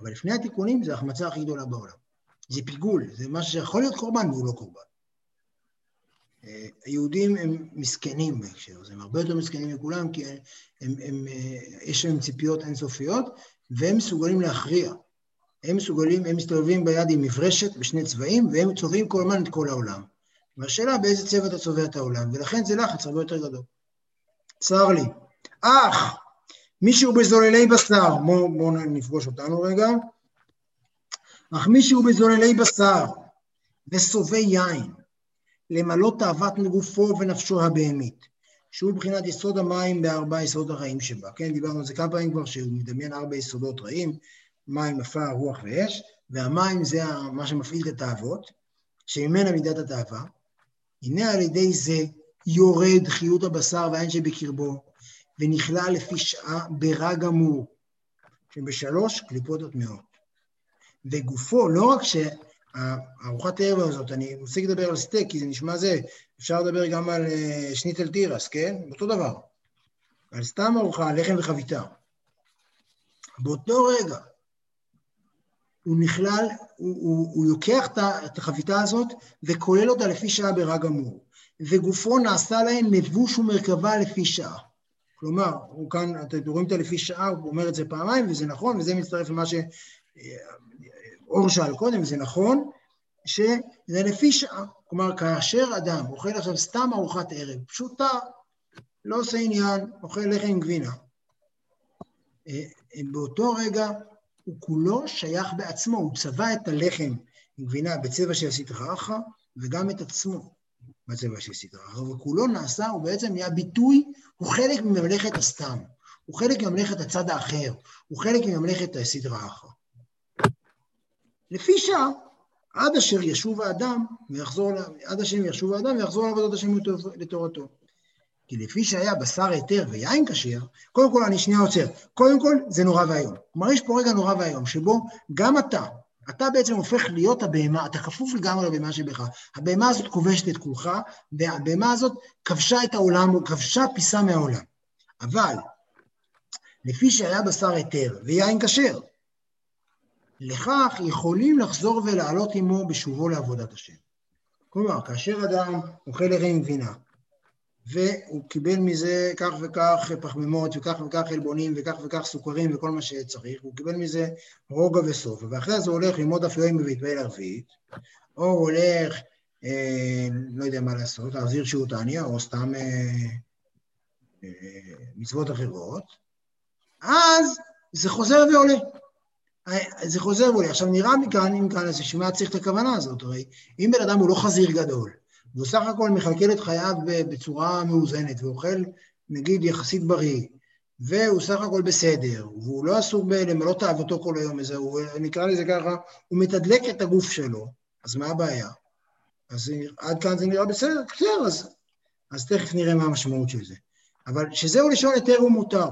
אבל לפני התיקונים זה ההחמצה הכי גדולה בעולם. זה פיגול, זה משהו שיכול להיות קורבן והוא לא קורבן. היהודים הם מסכנים בהקשר הזה, הם הרבה יותר מסכנים מכולם, כי יש להם ציפיות אינסופיות, והם מסוגלים להכריע. הם מסוגלים, הם מסתובבים ביד עם מברשת בשני צבעים, והם צובעים כל הזמן את כל העולם. והשאלה באיזה צבע אתה צובע את העולם, ולכן זה לחץ הרבה יותר גדול. צר לי. אך, מישהו בזוללי בשר, בואו נפגוש אותנו רגע, אך מישהו בזוללי בשר, וסובי יין, למלא תאוות מגופו ונפשו הבהמית, שהוא מבחינת יסוד המים בארבע יסודות הרעים שבה. כן, דיברנו על זה כמה פעמים כבר, שהוא מדמיין ארבע יסודות רעים, מים, עפר, רוח ואש, והמים זה מה שמפעיל את התאוות, שממנה מידת התאווה. הנה על ידי זה יורד חיות הבשר והעין שבקרבו, ונכלל לפי שעה ברע גמור, שבשלוש קליפות הטמאות. וגופו, לא רק הארוחת הערב הזאת, אני מפסיק לדבר על סטייק, כי זה נשמע זה, אפשר לדבר גם על שניטל טירס, כן? אותו דבר. על סתם ארוחה, לחם וחביתה. באותו רגע, הוא נכלל, הוא יוקח את החביתה הזאת, וכולל אותה לפי שעה ברע גמור. וגופו נעשה להן מבוש ומרכבה לפי שעה. כלומר, הוא כאן, אתם רואים את לפי שעה, הוא אומר את זה פעמיים, וזה נכון, וזה מצטרף למה ש... אור שאל קודם, זה נכון, שזה לפי שעה, כלומר, כאשר אדם אוכל עכשיו סתם ארוחת ערב, פשוטה, לא עושה עניין, אוכל לחם עם גבינה. באותו רגע, הוא כולו שייך בעצמו, הוא צבע את הלחם עם גבינה בצבע של סדרך, וגם את עצמו בצבע של סדרך, וכולו נעשה, הוא בעצם נהיה ביטוי, הוא חלק מממלכת הסתם, הוא חלק מממלכת הצד האחר, הוא חלק מממלכת הסדרך. לפי שעה, עד אשר ישוב האדם, עד השם ישוב האדם ויחזור לעבודת השם לתורתו. כי לפי שהיה בשר היתר ויין כשר, קודם כל אני שנייה עוצר, קודם כל זה נורא והיום. כלומר, יש פה רגע נורא והיום, שבו גם אתה בעצם הופך להיות הבהמה, אתה כפוף לגמרי לבהמה שבך. הבהמה הזאת כובשת את כולך, והבהמה הזאת כבשה את העולם, או כבשה פיסה מהעולם. אבל, לפי שהיה בשר היתר ויין כשר, לכך יכולים לחזור ולעלות עמו בשובו לעבודת השם. כלומר, כאשר אדם אוכל לחם עם גבינה, והוא קיבל מזה כך וכך פחמימות, וכך וכך חלבונים, וכך וכך סוכרים, וכל מה שצריך, הוא קיבל מזה רוגע וסוף, ואחרי זה הוא הולך ללמוד אפיואים בבית ערבית, או הוא הולך, לא יודע מה לעשות, להחזיר שיעור תניא, או סתם מצוות אחרות, אז זה חוזר ועולה. זה חוזר ואולי, עכשיו נראה מכאן, אם כאן, אז שמה צריך את הכוונה הזאת, הרי אם בן אדם הוא לא חזיר גדול, והוא סך הכל מחלקל את חייו בצורה מאוזנת, ואוכל נגיד יחסית בריא, והוא סך הכל בסדר, והוא לא עסוק למלא תאוותו כל היום הזה, הוא נקרא לזה ככה, הוא מתדלק את הגוף שלו, אז מה הבעיה? אז עד כאן זה נראה בסדר, בסדר, אז תכף נראה מה המשמעות של זה. אבל שזהו לשון היתר ומותר,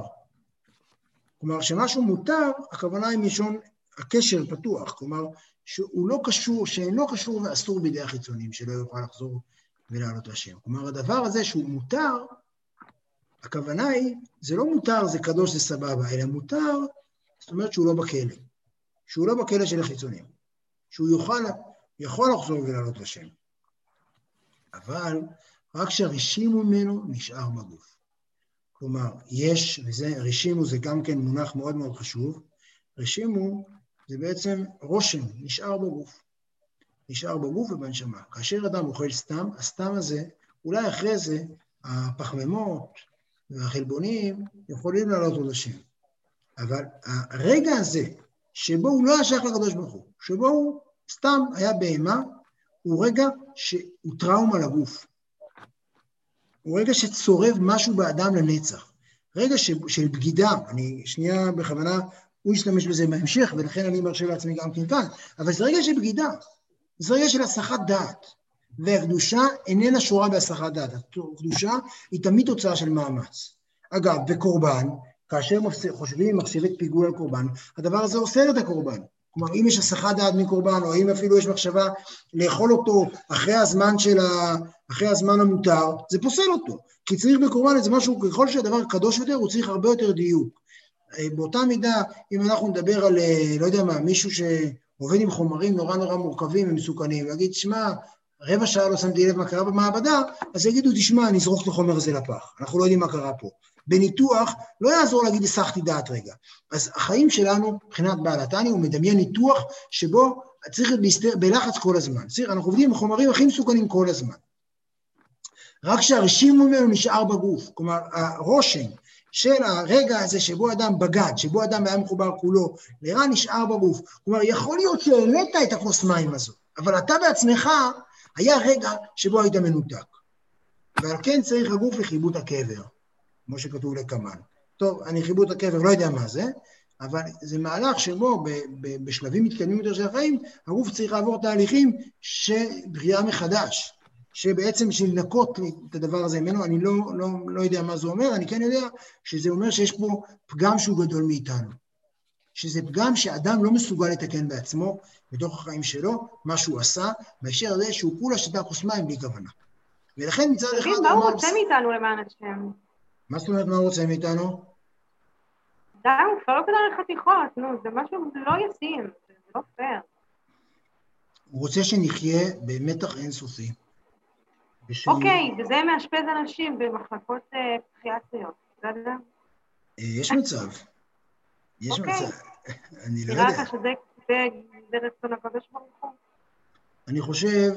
כלומר, שמשהו מותר, הכוונה היא מלשון הקשר פתוח, כלומר, שהוא לא קשור, שאינו קשור ואסור בידי החיצונים, שלא יוכל לחזור ולעלות לשם. כלומר, הדבר הזה שהוא מותר, הכוונה היא, זה לא מותר, זה קדוש, זה סבבה, אלא מותר, זאת אומרת שהוא לא בכלא, שהוא לא בכלא של החיצונים, שהוא יכול לחזור ולעלות לשם. אבל רק שרישימו ממנו נשאר בגוף. כלומר, יש, וזה, רשימו זה גם כן מונח מאוד מאוד חשוב, רשימו זה בעצם רושם, נשאר בגוף. נשאר בגוף ובנשמה. כאשר אדם אוכל סתם, הסתם הזה, אולי אחרי זה, הפחממות והחלבונים יכולים לעלות עוד השם. אבל הרגע הזה, שבו הוא לא השך לקדוש ברוך הוא, שבו הוא סתם היה בהמה, הוא רגע שהוא טראומה לגוף. הוא רגע שצורב משהו באדם לנצח, רגע של בגידה, אני שנייה בכוונה, הוא ישתמש בזה בהמשך, ולכן אני מרשה לעצמי גם כאן, אבל זה רגע של בגידה, זה רגע של הסחת דעת, והקדושה איננה שורה בהסחת דעת, הקדושה היא תמיד תוצאה של מאמץ. אגב, בקורבן, כאשר חושבים מחשבת פיגול על קורבן, הדבר הזה אוסר את הקורבן. כלומר, אם יש הסחת דעת מקורבן, או אם אפילו יש מחשבה לאכול אותו אחרי הזמן המותר, זה פוסל אותו. כי צריך בקורבן, זה משהו, ככל שהדבר קדוש יותר, הוא צריך הרבה יותר דיוק. באותה מידה, אם אנחנו נדבר על, לא יודע מה, מישהו שעובד עם חומרים נורא נורא מורכבים ומסוכנים, ויגיד, שמע, רבע שעה לא שמתי לב מה קרה במעבדה, אז יגידו, תשמע, אני אזרוק את החומר הזה לפח, אנחנו לא יודעים מה קרה פה. בניתוח לא יעזור להגיד, הסחתי דעת רגע. אז החיים שלנו, מבחינת בעל התניא, הוא מדמיין ניתוח שבו צריך להיות בלחץ כל הזמן. צריך, אנחנו עובדים עם חומרים הכי מסוכנים כל הזמן. רק שהרשים ממנו נשאר בגוף, כלומר, הרושם של הרגע הזה שבו אדם בגד, שבו אדם היה מחובר כולו, לרע נשאר בגוף. כלומר, יכול להיות שהעלית את הכוס מים הזו, אבל אתה בעצמך, היה רגע שבו היית מנותק. ועל כן צריך הגוף לחיבוד הקבר, כמו שכתוב לקמן. טוב, אני חיבוד הקבר, לא יודע מה זה, אבל זה מהלך שבו בשלבים מתקדמים יותר של החיים, הגוף צריך לעבור תהליכים של בריאה מחדש, שבעצם של לנקות את הדבר הזה ממנו, אני לא יודע מה זה אומר, אני כן יודע שזה אומר שיש פה פגם שהוא גדול מאיתנו, שזה פגם שאדם לא מסוגל לתקן בעצמו, בתוך החיים שלו, מה שהוא עשה, בהקשר הזה שהוא כולה שתה כוס מים בלי כוונה. ולכן מצד אחד... מה הוא רוצה מאיתנו למען השם? מה זאת אומרת מה הוא רוצה מאיתנו? די, הוא כבר לא כדאי לחתיכות, נו, זה משהו לא ישים, זה לא פייר. הוא רוצה שנחיה במתח אינסופי. אוקיי, וזה מאשפז אנשים במחלקות פסיכיאטריות, אתה יודע? יש מצב. יש מצב. אני לא יודע. נראה שזה... ברצון הקדוש ברוך הוא. אני חושב,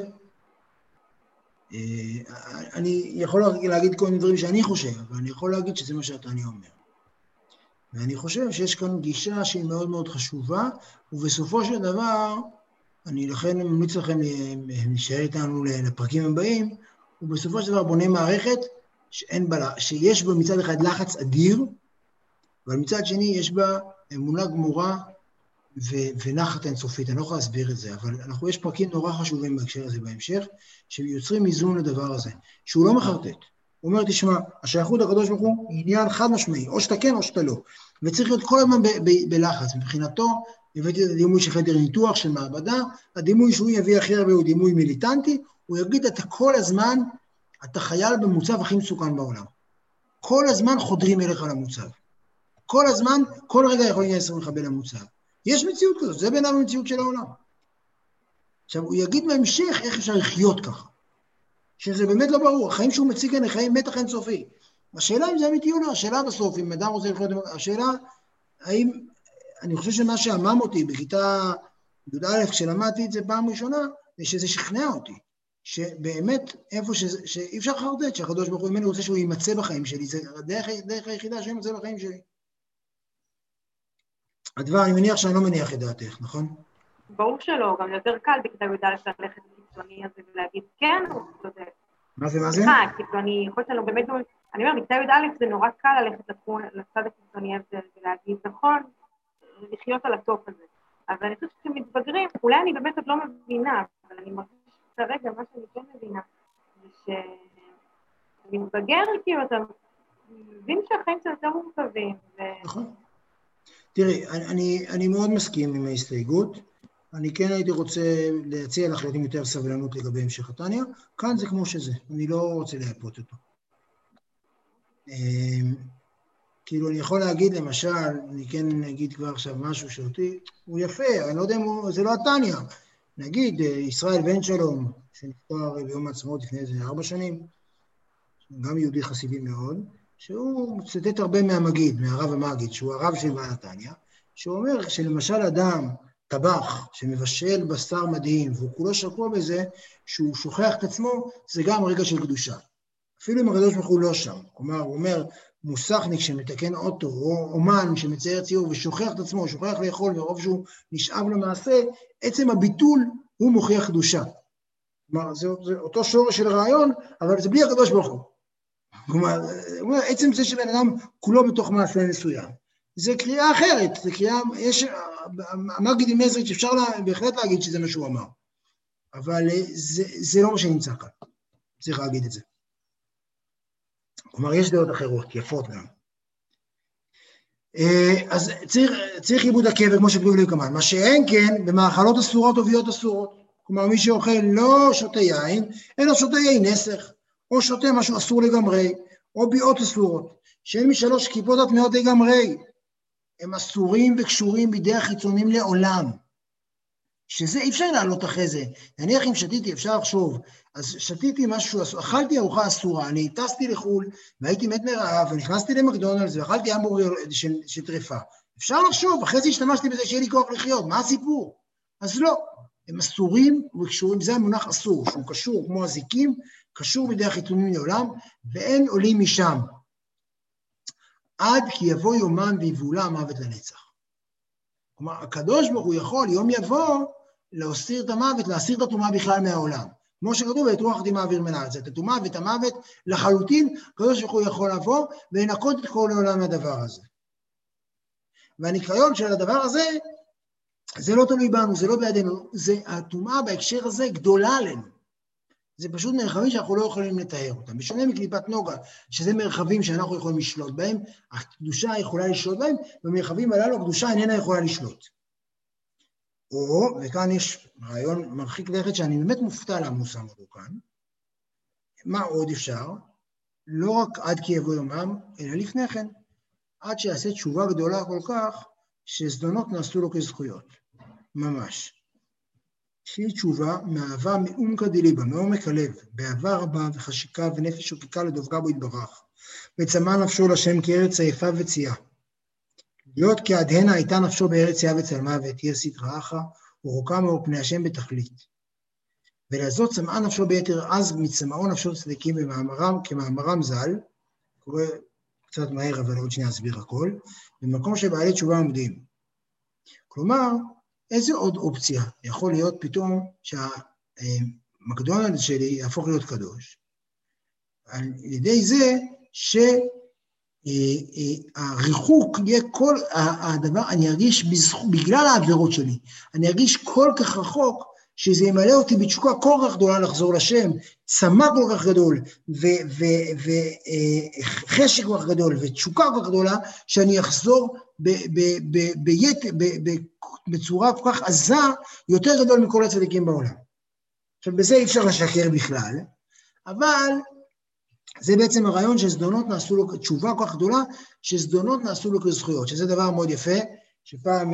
אני יכול להגיד כל מיני דברים שאני חושב, אבל אני יכול להגיד שזה מה שאתה אני אומר. ואני חושב שיש כאן גישה שהיא מאוד מאוד חשובה, ובסופו של דבר, אני לכן ממליץ לכם להישאר איתנו לפרקים הבאים, ובסופו של דבר בונה מערכת שיש בה מצד אחד לחץ אדיר, אבל מצד שני יש בה אמונה גמורה, ונחת אינסופית, אני לא יכול להסביר את זה, אבל יש פרקים נורא חשובים בהקשר הזה בהמשך, שיוצרים איזון לדבר הזה, שהוא לא מחרטט. הוא אומר, תשמע, השייכות הקדוש ברוך הוא עניין חד משמעי, או שאתה כן או שאתה לא, וצריך להיות כל הזמן בלחץ. מבחינתו, הבאתי את הדימוי של חדר ניתוח, של מעבדה, הדימוי שהוא יביא הכי הרבה הוא דימוי מיליטנטי, הוא יגיד, אתה כל הזמן, אתה חייל במוצב הכי מסוכן בעולם. כל הזמן חודרים אליך למוצב. כל הזמן, כל רגע יכולים להסרים לך בין המוצב. יש מציאות כזאת, זה בעיניו המציאות של העולם. עכשיו, הוא יגיד בהמשך איך אפשר לחיות ככה, שזה באמת לא ברור, החיים שהוא מציג כאן, החיים מתח אינסופי. השאלה אם זה אמיתי או לא, השאלה בסוף, אם אדם רוצה לחיות, השאלה, האם, אני חושב שמה שעמם אותי בכיתה י"א, כשלמדתי את זה פעם ראשונה, זה שזה שכנע אותי, שבאמת איפה שאי אפשר חרדד, שהחדוש ברוך הוא ממנו רוצה שהוא יימצא בחיים שלי, זה דרך היחידה שהוא יימצא בחיים שלי. הדבר, אני מניח שאני לא מניח את דעתך, נכון? ברור שלא, גם יותר קל בכתב יודע ללכת לקיצוני הזה ולהגיד כן, הוא צודק. מה זה, מה זה? קיצוני, יכול להיות שאני באמת, אני אומר, בכתב יודע זה נורא קל ללכת לצד הקיצוני הזה ולהגיד נכון, לחיות על הטופ הזה. אז אני חושבת שמתבגרים, אולי אני באמת עוד לא מבינה, אבל אני מרגישה כרגע מה שאני כן מבינה, זה שאני מתבגר, כאילו, אתה מבין שהחיים שלנו יותר מורכבים. נכון. תראי, אני מאוד מסכים עם ההסתייגות, אני כן הייתי רוצה להציע לך להיות עם יותר סבלנות לגבי המשך התניא, כאן זה כמו שזה, אני לא רוצה להפות אותו. כאילו, אני יכול להגיד למשל, אני כן אגיד כבר עכשיו משהו שאותי, הוא יפה, אני לא יודע אם זה לא התניא, נגיד ישראל בן שלום, שנפטר ביום העצמאות לפני איזה 4 שנים, גם יהודי חסידי מאוד, שהוא מצטט הרבה מהמגיד, מהרב המגיד, שהוא הרב של בעל התניא, שהוא אומר שלמשל אדם, טבח, שמבשל בשר מדהים, והוא כולו שקוע בזה, שהוא שוכח את עצמו, זה גם רגע של קדושה. אפילו אם הקדוש ברוך הוא לא שם. כלומר, הוא אומר, מוסכניק שמתקן אוטו, או אומן שמצייר ציור, ושוכח את עצמו, שוכח לאכול, ורוב שהוא נשאב למעשה, עצם הביטול הוא מוכיח קדושה. כלומר, זה אותו שורש של רעיון, אבל זה בלי הקדוש ברוך הוא. כלומר, עצם זה שבן אדם כולו בתוך מעשה מסוים. זה קריאה אחרת, זה קריאה, יש, המגיד עם עזריץ' אפשר בהחלט להגיד שזה מה שהוא אמר, אבל זה לא מה שנמצא כאן, צריך להגיד את זה. כלומר, יש דעות אחרות, יפות גם. אז צריך עיבוד הקבר, כמו שכתוב לי כמובן. מה שאין כן, במאכלות אסורות עוביות אסורות. כלומר, מי שאוכל לא שותה יין, אלא שותה יין נסך, או שותה משהו אסור לגמרי, או ביעות אסורות, שהן משלוש כיפות הטמאות לגמרי. הם אסורים וקשורים בידי החיצונים לעולם. שזה אי אפשר לעלות אחרי זה. נניח אם שתיתי, אפשר לחשוב, אז שתיתי משהו, אכלתי ארוחה אסורה, אני טסתי לחול, והייתי מת מרעב, ונכנסתי למקדונלדס, ואכלתי המבורגר של טרפה. אפשר לחשוב, אחרי זה השתמשתי בזה שיהיה לי כוח לחיות, מה הסיפור? אז לא, הם אסורים וקשורים, זה המונח אסור, שהוא קשור כמו הזיקים, קשור בידי החיתונים לעולם, ואין עולים משם. עד כי יבוא יומן ויבולה המוות לנצח. כלומר, הקדוש ברוך הוא יכול, יום יבוא, להסיר את המוות, להסיר את הטומאה בכלל מהעולם. כמו שכתוב, ואת רוח דמי האוויר מן הארץ, את הטומאה ואת המוות לחלוטין, הקדוש ברוך הוא יכול לבוא ולנקות את כל העולם מהדבר הזה. והניקיון של הדבר הזה, זה לא תלוי בנו, זה לא בידינו, זה הטומאה בהקשר הזה גדולה עלינו. זה פשוט מרחבים שאנחנו לא יכולים לתאר אותם. בשונה מקליפת נוגה, שזה מרחבים שאנחנו יכולים לשלוט בהם, הקדושה יכולה לשלוט בהם, במרחבים הללו הקדושה איננה יכולה לשלוט. או, וכאן יש רעיון מרחיק לכת שאני באמת מופתע למוסם אותו כאן, מה עוד אפשר? לא רק עד כי יבוא יומם, אלא לפני כן, עד שיעשה תשובה גדולה כל כך, שזדונות נעשו לו כזכויות. ממש. שהיא תשובה מהווה מעומקא דליבא, מעומק הלב, באהבה רבה וחשיקה ונפש שוקקה לדבקה בו יתברך, וצמא נפשו לשם כארץ היפה וצייה. להיות כעד הנה הייתה נפשו בארץ צייה וצלמה, ותהיה סדרה אחא, ורוקה מאור פני השם בתכלית. ולזאת צמאה נפשו ביתר עז, מצמאו נפשו צדיקים במאמרם, כמאמרם ז"ל, קורא קצת מהר, אבל עוד שנייה אסביר הכל, במקום שבעלי תשובה עומדים. כלומר, איזה עוד אופציה יכול להיות פתאום שהמקדונלד שלי יהפוך להיות קדוש? על ידי זה שהריחוק יהיה כל הדבר, אני ארגיש בגלל העבירות שלי, אני ארגיש כל כך רחוק שזה ימלא אותי בתשוקה כל כך גדולה לחזור לשם, צמא כל כך גדול וחשק כל כך גדול ותשוקה כל כך גדולה שאני אחזור בצורה כל כך עזה, יותר גדול מכל הצדיקים בעולם. עכשיו, בזה אי אפשר לשקר בכלל, אבל זה בעצם הרעיון שזדונות נעשו לו, תשובה כל כך גדולה, שזדונות נעשו לו כזכויות, שזה דבר מאוד יפה, שפעם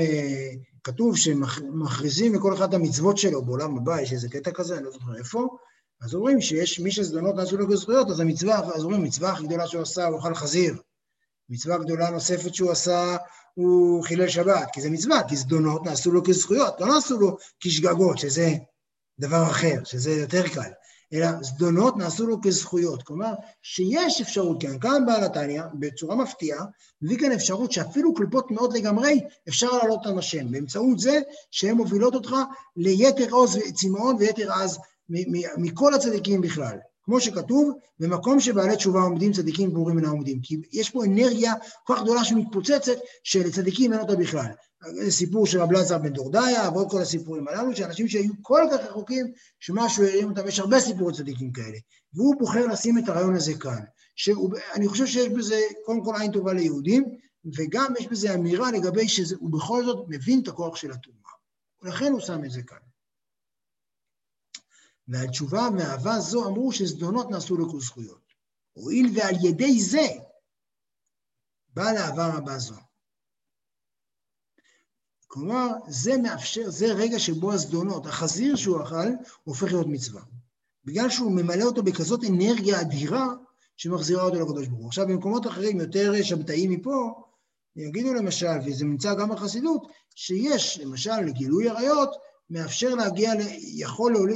כתוב שמכריזים לכל אחד המצוות שלו בעולם הבא, יש איזה קטע כזה, אני לא זוכר איפה, אז אומרים שיש מי שזדונות נעשו לו כזכויות, אז אומרים, המצווה הכי גדולה שהוא עשה, הוא אוכל חזיר. מצווה גדולה נוספת שהוא עשה, הוא חילל שבת, כי זה מצווה, כי זדונות נעשו לו כזכויות, לא נעשו לו כשגגות, שזה דבר אחר, שזה יותר קל, אלא זדונות נעשו לו כזכויות, כלומר, שיש אפשרות, כאן, כאן בעל התניא, בצורה מפתיעה, מביא כאן אפשרות שאפילו קליפות מאוד לגמרי, אפשר לעלות על השם, באמצעות זה שהן מובילות אותך ליתר עוז וצמאון ויתר עז מכל הצדיקים בכלל. כמו שכתוב, במקום שבעלי תשובה עומדים, צדיקים ברורים אינם עומדים, כי יש פה אנרגיה כל כך גדולה שמתפוצצת, שלצדיקים אין אותה בכלל. זה סיפור של רב אלעזר בן דורדיה, ועוד כל הסיפורים הללו, שאנשים שהיו כל כך רחוקים, שמשהו הרים אותם, יש הרבה סיפורי צדיקים כאלה, והוא בוחר לשים את הרעיון הזה כאן. אני חושב שיש בזה קודם כל עין טובה ליהודים, וגם יש בזה אמירה לגבי שהוא בכל זאת מבין את הכוח של התרומה. ולכן הוא שם את זה כאן. ועל תשובה מהאהבה זו אמרו שזדונות נעשו לו כזכויות. הואיל ועל ידי זה בא לאהבה רבה זו. כלומר, זה מאפשר, זה רגע שבו הזדונות, החזיר שהוא אכל, הופך להיות מצווה. בגלל שהוא ממלא אותו בכזאת אנרגיה אדירה, שמחזירה אותו לקדוש ברוך הוא. עכשיו, במקומות אחרים יותר שבתאים מפה, יגידו למשל, וזה נמצא גם בחסידות, שיש למשל לגילוי עריות, מאפשר להגיע,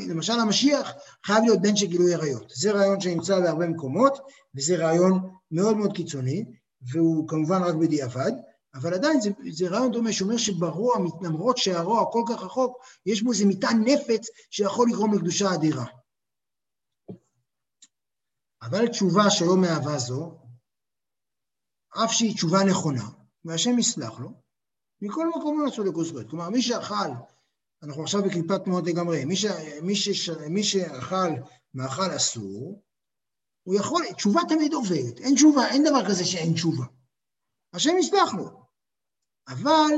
למשל המשיח חייב להיות בן של גילוי עריות. זה רעיון שנמצא בהרבה מקומות, וזה רעיון מאוד מאוד קיצוני, והוא כמובן רק בדיעבד, אבל עדיין זה רעיון דומה שאומר שברוע, למרות שהרוע כל כך רחוק, יש בו איזה מטען נפץ שיכול לגרום לקדושה אדירה. אבל תשובה שלא מאהבה זו, אף שהיא תשובה נכונה, והשם יסלח לו, מכל מקום לא נעשו לכזכויות. כלומר, מי שאכל, אנחנו עכשיו בקליפת טמאות לגמרי, מי שאכל מאכל אסור, הוא יכול, תשובה תמיד עובדת, אין תשובה, אין דבר כזה שאין תשובה. השם יסלח לו, אבל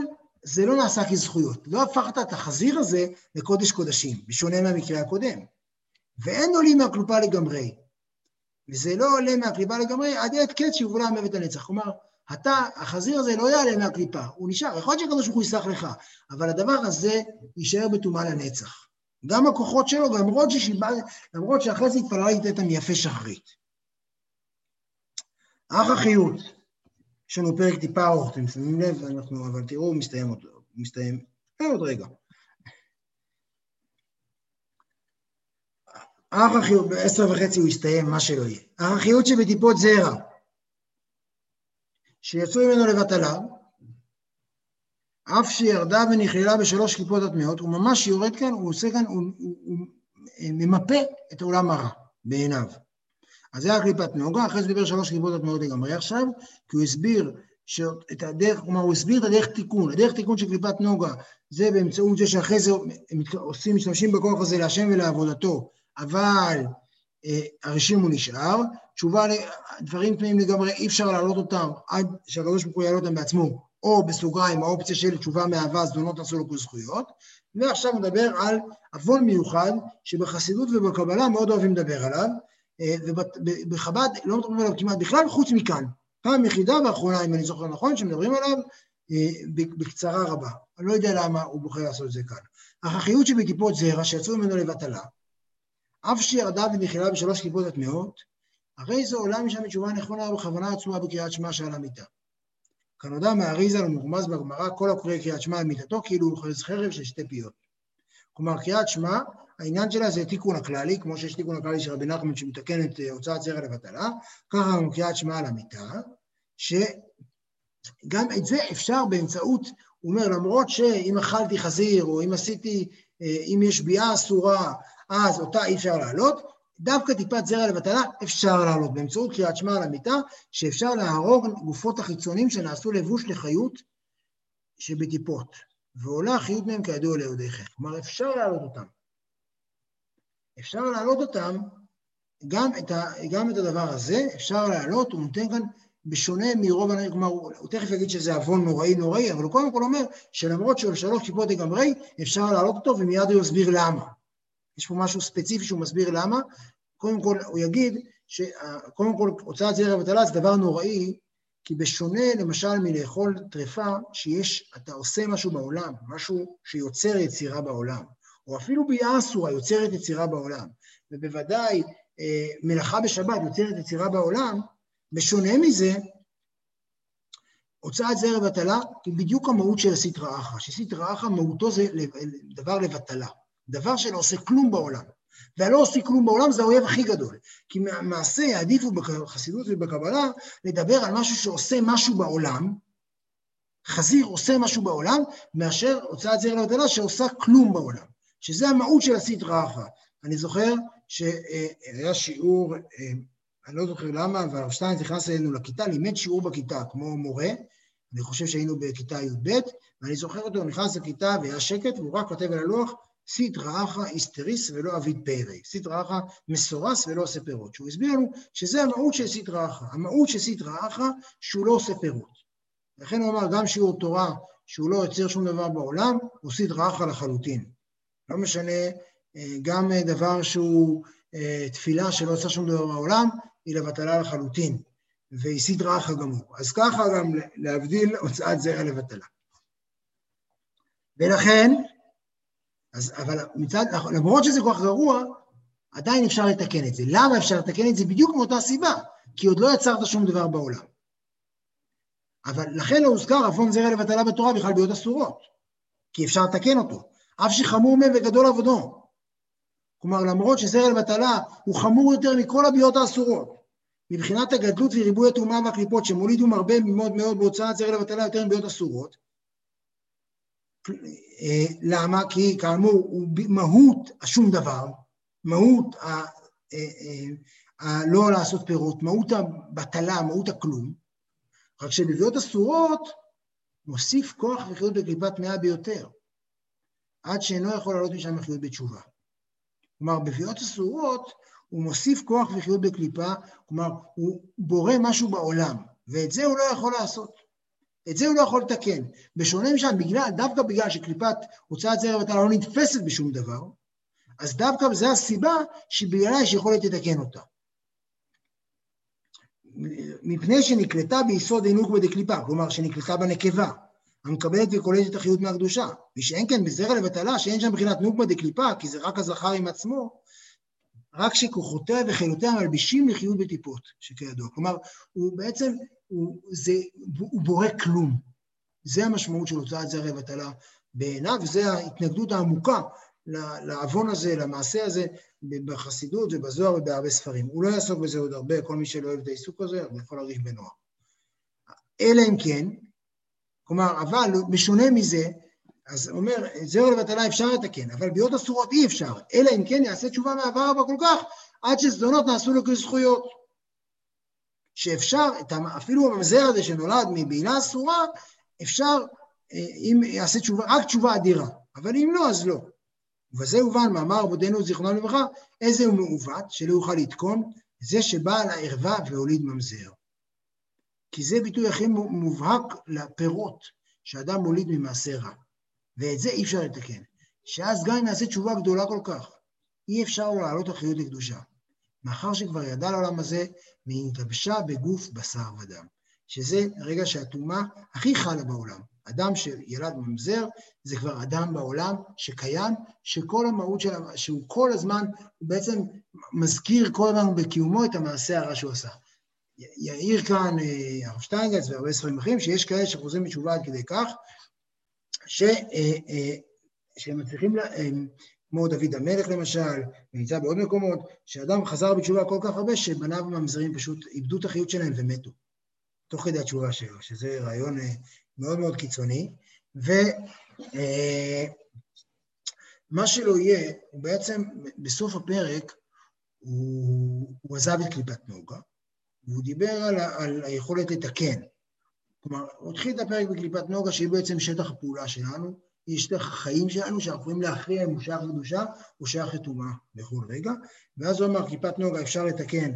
זה לא נעשה כזכויות, לא הפכת את החזיר הזה לקודש קודשים, בשונה מהמקרה הקודם, ואין עולים מהקלופה לגמרי, וזה לא עולה מהקליפה לגמרי, עד עת קץ שיובלה המוות לנצח. כלומר, החזיר הזה לא יעלה מהקליפה, הוא נשאר, יכול להיות שהקדוש ברוך הוא יסלח לך, אבל הדבר הזה יישאר בטומאה לנצח. גם הכוחות שלו, למרות שאחרי זה התפללה לתת מיפה שחרית. אח החיות, יש לנו פרק טיפה אורך, אתם שמים לב, אבל תראו, הוא מסתיים עוד רגע. אח החיות, ב-10:30 הוא הסתיים, מה שלא יהיה. אח החיות שבטיפות זרע, שיצאו ממנו לבטלה, אף שירדה ונכללה ב3 קליפות הטמאות, הוא ממש יורד כאן, הוא עושה כאן, הוא ממפה את העולם הרע בעיניו. אז זה הקליפת נוגה, אחרי זה דיבר 3 קליפות הטמאות לגמרי עכשיו, כי הוא הסביר את הדרך, כלומר הוא הסביר את הדרך תיקון, הדרך תיקון של קליפת נוגה, זה באמצעות זה שאחרי זה עושים, משתמשים בכוח הזה להשם ולעבודתו, אבל הראשים הוא נשאר, תשובה לדברים תמיים לגמרי, אי אפשר להעלות אותם, עד שהקדוש ברוך הוא יעלה אותם בעצמו, או בסוגריים, האופציה של תשובה מהווה, זדונות עשו לו כזכויות, ועכשיו נדבר על עוון מיוחד, שבחסידות ובקבלה מאוד אוהבים לדבר עליו, ובחב"ד לא מדברים עליו כמעט בכלל, חוץ מכאן, פעם יחידה ואחרונה, אם אני זוכר נכון, שמדברים עליו בקצרה רבה, אני לא יודע למה הוא בוחר לעשות את זה כאן. החיות שבטיפות זרע שיצאו ממנו לבטלה, אף שירדה ונכללה ב3 קליפות הטמאות, הרי זו עולה משם תשובה נכונה בכוונה עצומה בקריאת שמע שעל המיטה. כנודע מהאריזה למורמז בגמרא, כל הקורא קריאת שמע על מיטתו, כאילו הוא אוחז חרב של 2 פיות. כלומר, קריאת שמע, העניין שלה זה תיקון הכללי, כמו שיש תיקון הכללי של רבי נחמן שמתקן את הוצאת זרע לבטלה, ככה גם קריאת שמע על המיטה, שגם את זה אפשר באמצעות, הוא אומר, למרות שאם אכלתי חזיר, או אם עשיתי, אם יש ביאה אסורה, אז אותה אי אפשר לעלות, דווקא טיפת זרע לבטלה אפשר לעלות, באמצעות קריאת שמע על המיטה, שאפשר להרוג גופות החיצונים שנעשו לבוש לחיות שבטיפות, ועולה החיות מהם כידוע ליודעיכם. כלומר, אפשר לעלות אותם. אפשר לעלות אותם, גם את הדבר הזה, אפשר לעלות, הוא נותן כאן בשונה מרוב, כלומר, הוא תכף יגיד שזה עוון נוראי, אבל הוא קודם כל אומר, שלמרות שהוא 3 קליפות לגמרי, אפשר לעלות אותו, ומיד הוא יסביר למה. יש פה משהו ספציפי שהוא מסביר למה, קודם כל הוא יגיד, שקודם כל הוצאת זרע לבטלה זה דבר נוראי, כי בשונה למשל מלאכול טרפה, שיש, אתה עושה משהו בעולם, משהו שיוצר יצירה בעולם, או אפילו ביאה אסורה יוצרת יצירה בעולם, ובוודאי מלאכה בשבת יוצרת יצירה בעולם, בשונה מזה, הוצאת זרע לבטלה היא בדיוק המהות של הסטרא אחרא, שסטרא אחרא מהותו זה דבר לבטלה, דבר שלא עושה כלום בעולם, והלא עושה כלום בעולם זה האויב הכי גדול, כי מעשה יעדיפו בחסידות ובקבלה לדבר על משהו שעושה משהו בעולם, חזיר עושה משהו בעולם, מאשר הוצאת זרע לבטלה שעושה כלום בעולם, שזה המהות של הסטרא אחרא. אני זוכר שהיה שיעור, אני לא זוכר למה, אבל הרב שטיינמן נכנס אלינו לכיתה, לימד שיעור בכיתה כמו מורה, אני חושב שהיינו בכיתה י"ב, ואני זוכר אותו, הוא נכנס לכיתה והיה שקט, והוא רק כותב על הלוח, סטרא אחרא היסטריס ולא אביד פרא, סטרא אחרא מסורס ולא עושה פירות, שהוא הסביר לנו שזה המהות של סטרא אחרא, המהות של סטרא אחרא שהוא לא עושה פירות, לכן הוא אמר גם שיעור תורה שהוא לא יוצר שום דבר בעולם, הוא סטרא אחרא לחלוטין, לא משנה, גם דבר שהוא תפילה שלא עושה שום דבר בעולם, היא לבטלה לחלוטין, והיא סטרא אחרא גמור, אז ככה גם להבדיל הוצאת זרע לבטלה. ולכן, אז, אבל מצד, למרות שזה כוח גרוע, עדיין אפשר לתקן את זה. למה אפשר לתקן את זה? בדיוק מאותה סיבה, כי עוד לא יצרת שום דבר בעולם. אבל לכן לא הוזכר עוון זרע לבטלה בתורה בכלל ביות אסורות, כי אפשר לתקן אותו. אף שחמור מהם וגדול עבודו. כלומר, למרות שזרע לבטלה הוא חמור יותר מכל הביות האסורות, מבחינת הגדלות וריבוי הטומאה והקליפות שמולידו מרבה מאוד מאוד בהוצאת זרע לבטלה יותר מביות אסורות, למה? כי כאמור הוא מהות השום דבר, מהות הלא לעשות פירות, מהות הבטלה, מהות הכלום, רק שבביות אסורות מוסיף כוח וחיות בקליפת טמאה ביותר, עד שאינו יכול לעלות משם לחיות בתשובה. כלומר, בביות אסורות הוא מוסיף כוח וחיות בקליפה, כלומר הוא בורא משהו בעולם, ואת זה הוא לא יכול לעשות. את זה הוא לא יכול לתקן. בשונה משם, דווקא בגלל שקליפת הוצאת זרע ותעלה לא נתפסת בשום דבר, אז דווקא זו הסיבה שבגלל שיכולת לתקן אותה. מפני שנקלטה ביסוד עינוק בדקליפה, כלומר שנקלטה בנקבה, המקבלת וקולטת החיות מהקדושה, ושאין כן בזרע לבטלה, שאין שם בחינת נוקמה דקליפה, כי זה רק הזכר עם עצמו, רק שכוחותיה וחיותיה מלבישים לחיות בטיפות, שכידוע. כלומר, הוא בעצם, הוא בורא כלום. זה המשמעות של הוצאת זרע לבטלה בעיניו, וזה ההתנגדות העמוקה לעוון הזה, למעשה הזה, בחסידות ובזוהר ובהרבה ספרים. הוא לא יעסוק בזה עוד הרבה, כל מי שלא אוהב את העיסוק הזה, הוא יכול להרגיש בנוח. אלא אם כן, כלומר, אבל משונה מזה, אז אומר, זרע לבטלה אפשר לתקן, אבל בעוד אסורות אי אפשר, אלא אם כן יעשה תשובה מהעבר הרבה כל כך, עד שזדונות נעשו לו כזכויות. שאפשר, אפילו המזרע הזה שנולד מבעילה אסורה, אפשר, אם יעשה תשובה, רק תשובה אדירה, אבל אם לא, אז לא. וזה הובן, מאמר רבותינו זיכרונם לברכה, איזה הוא מעוות שלא יוכל לתקון, זה שבא על הערווה והוליד ממזר. כי זה ביטוי הכי מובהק לפירות, שאדם מוליד ממעשה רע. ואת זה אי אפשר לתקן. שאז גם נעשה תשובה גדולה כל כך. אי אפשר להעלות החיות לקדושה. מאחר שכבר ידע לעולם הזה, והתלבשה בגוף בשר ודם. שזה רגע שהטומאה הכי חלה בעולם. אדם שילד ממזר, זה כבר אדם בעולם שקיים, שכל המהות שלו, שהוא כל הזמן, הוא בעצם מזכיר כל הזמן בקיומו את המעשה הרע שהוא עשה. יעיר כאן הרב שטיינגלץ והרבה ספרים אחרים, שיש כאלה שחוזרים בתשובה עד כדי כך, שהם מצליחים, כמו דוד המלך למשל, ונמצא בעוד מקומות, שאדם חזר בתשובה כל כך הרבה, שבניו ממזרים פשוט איבדו את החיות שלהם ומתו, תוך כדי התשובה שלו, שזה רעיון מאוד מאוד קיצוני, ומה שלא יהיה, בעצם בסוף הפרק, הוא עזב את קליפת נוגה, והוא דיבר על היכולת לתקן. כלומר, הוא התחיל את הפרק בקליפת נוגה, שהיא בעצם שטח הפעולה שלנו, היא שטח החיים שלנו, שאנחנו יכולים להכריע אם הוא שייך לקדושה, או שייך לטומאה בכל רגע, ואז הוא אמר, קליפת נוגה אפשר לתקן,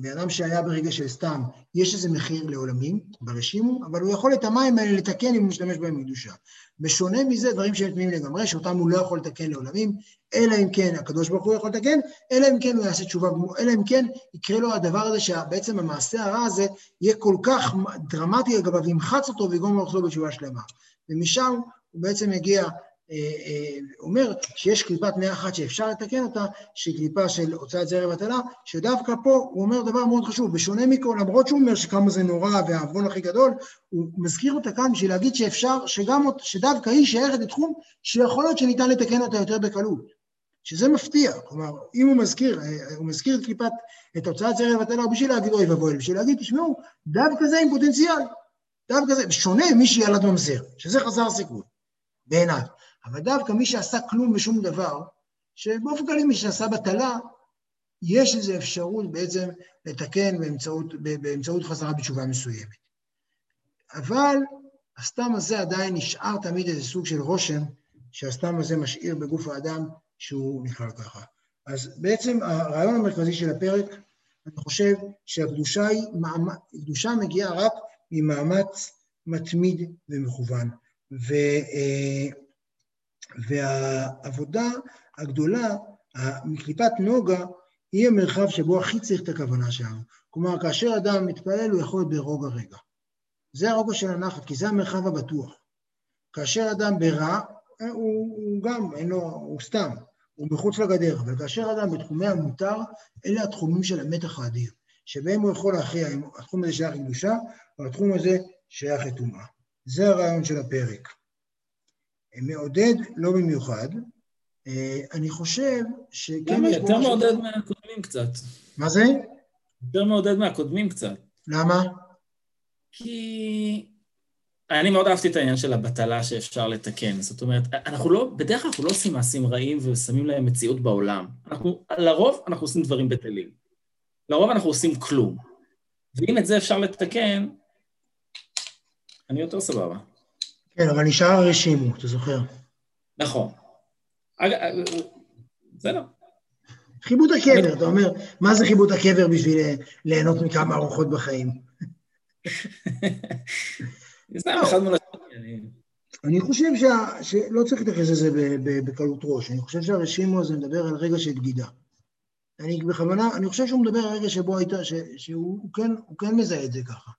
באדם שהיה ברגע של סתם, יש איזה מחיר לעולמים ברשימו, אבל הוא יכול את המים האלה לתקן אם הוא משתמש בהם בקדושה. בשונה מזה, דברים שהם תמימים לגמרי, שאותם הוא לא יכול לתקן לעולמים, אלא אם כן, הקדוש ברוך הוא יכול לתקן, אלא אם כן הוא יעשה תשובה, אלא אם כן יקרה לו הדבר הזה, שבעצם המעשה הרע הזה יהיה כל כך דרמטי לגביו, ימחץ אותו ויגרום לו לחזור בתשובה שלמה. ומשם הוא בעצם יגיע, אומר שיש קליפת נאה אחת שאפשר לתקן אותה, שהיא קליפה של הוצאת זרע ובטלה, שדווקא פה הוא אומר דבר מאוד חשוב, בשונה מכל, למרות שהוא אומר שכמה זה נורא והעוון הכי גדול, הוא מזכיר אותה כאן בשביל להגיד שאפשר, שדווקא היא שייכת לתחום שיכול להיות שניתן לתקן אותה יותר בקלות, שזה מפתיע, כלומר, אם הוא מזכיר את הוצאת זרע ובטלה, הוא בשביל להגיד אוי ובואל, בשביל להגיד, תשמעו, דווקא זה עם פוטנציאל, דווקא זה, שונה מי שילד ממזר, שזה חסר סיכוי, בעיניו. אבל דווקא מי שעשה כלום ושום דבר, שבאופן כללי מי שעשה בטלה, יש איזו אפשרות בעצם לתקן באמצעות חזרה בתשובה מסוימת. אבל הסתם הזה עדיין נשאר תמיד איזה סוג של רושם, שהסתם הזה משאיר בגוף האדם שהוא נכלל ככה. אז בעצם הרעיון המרכזי של הפרק, אני חושב שהקדושה מגיעה רק ממאמץ מתמיד ומכוון. והעבודה הגדולה, מקליפת נוגה, היא המרחב שבו הכי צריך את הכוונה שלנו. כלומר, כאשר אדם מתפלל, הוא יכול ברוגע רגע. זה הרוגע של הנחת, כי זה המרחב הבטוח. כאשר אדם ברע, הוא גם, אינו, הוא סתם, הוא מחוץ לגדר, אבל כאשר אדם בתחומי המותר, אלה התחומים של המתח האדיר, שבהם הוא יכול להכריע, התחום הזה שייך לקדושה, והתחום הזה שייך לטומאה. זה הרעיון של הפרק. מעודד, לא במיוחד. אני חושב שכן... למה? יותר מעודד מהקודמים קצת. מה זה? יותר מעודד מהקודמים קצת. למה? כי אני מאוד אהבתי את העניין של הבטלה שאפשר לתקן. זאת אומרת, בדרך כלל אנחנו לא עושים מעשים רעים ושמים להם מציאות בעולם. לרוב אנחנו עושים דברים בטלים. לרוב אנחנו עושים כלום. ואם את זה אפשר לתקן, אני יותר סבבה. כן, אבל נשאר הרשימו, אתה זוכר. נכון. זה לא. חיבוד הקבר, אתה אומר, מה זה חיבוד הקבר בשביל ליהנות מכמה ארוחות בחיים? אני חושב שלא צריך להתייחס לזה בקלות ראש, אני חושב שהרשימו הזה מדבר על רגע של בגידה. אני חושב שהוא מדבר על רגע שבו הייתה, שהוא כן מזהה את זה ככה.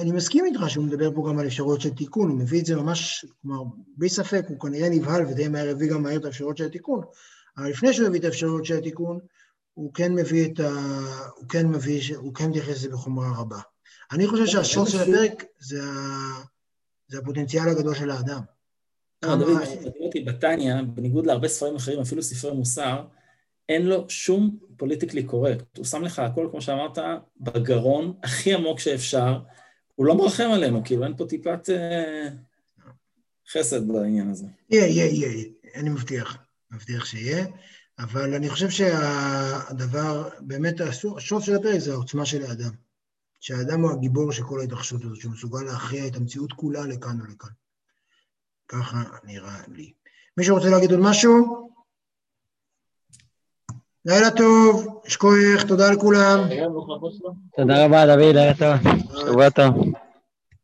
אני מסכים איתך שהוא מדבר פה גם על אפשרויות של תיקון, הוא מביא את זה ממש, כלומר, בלי ספק, הוא כנראה נבהל ודי מהר הביא גם מהר את האפשרויות של התיקון, אבל לפני שהוא הביא את האפשרויות של התיקון, הוא כן מביא את ה... הוא כן מתייחס לזה בחומרה רבה. אני חושב שהשורש של הפרק זה הפוטנציאל הגדול של האדם. בתניה, בניגוד להרבה ספרים אחרים, אפילו ספרי מוסר, אין לו שום פוליטיקלי קורקט. הוא שם לך הכל, כמו שאמרת, בגרון הכי עמוק שאפשר. הוא לא מרחם עלינו, כאילו אין פה טיפת חסד בעניין הזה. יהיה. אני מבטיח שיהיה. אבל אני חושב שהדבר, באמת, השוף של הפרק זה העוצמה של האדם. שהאדם הוא הגיבור של כל ההתרחשות הזאת, שמסוגל להכריע את המציאות כולה לכאן ולכאן. ככה נראה לי. מישהו רוצה להגיד עוד משהו? לילה טוב, שכוח, תודה לכולם. תודה רבה, דוד, לילה טוב. שבוע טוב.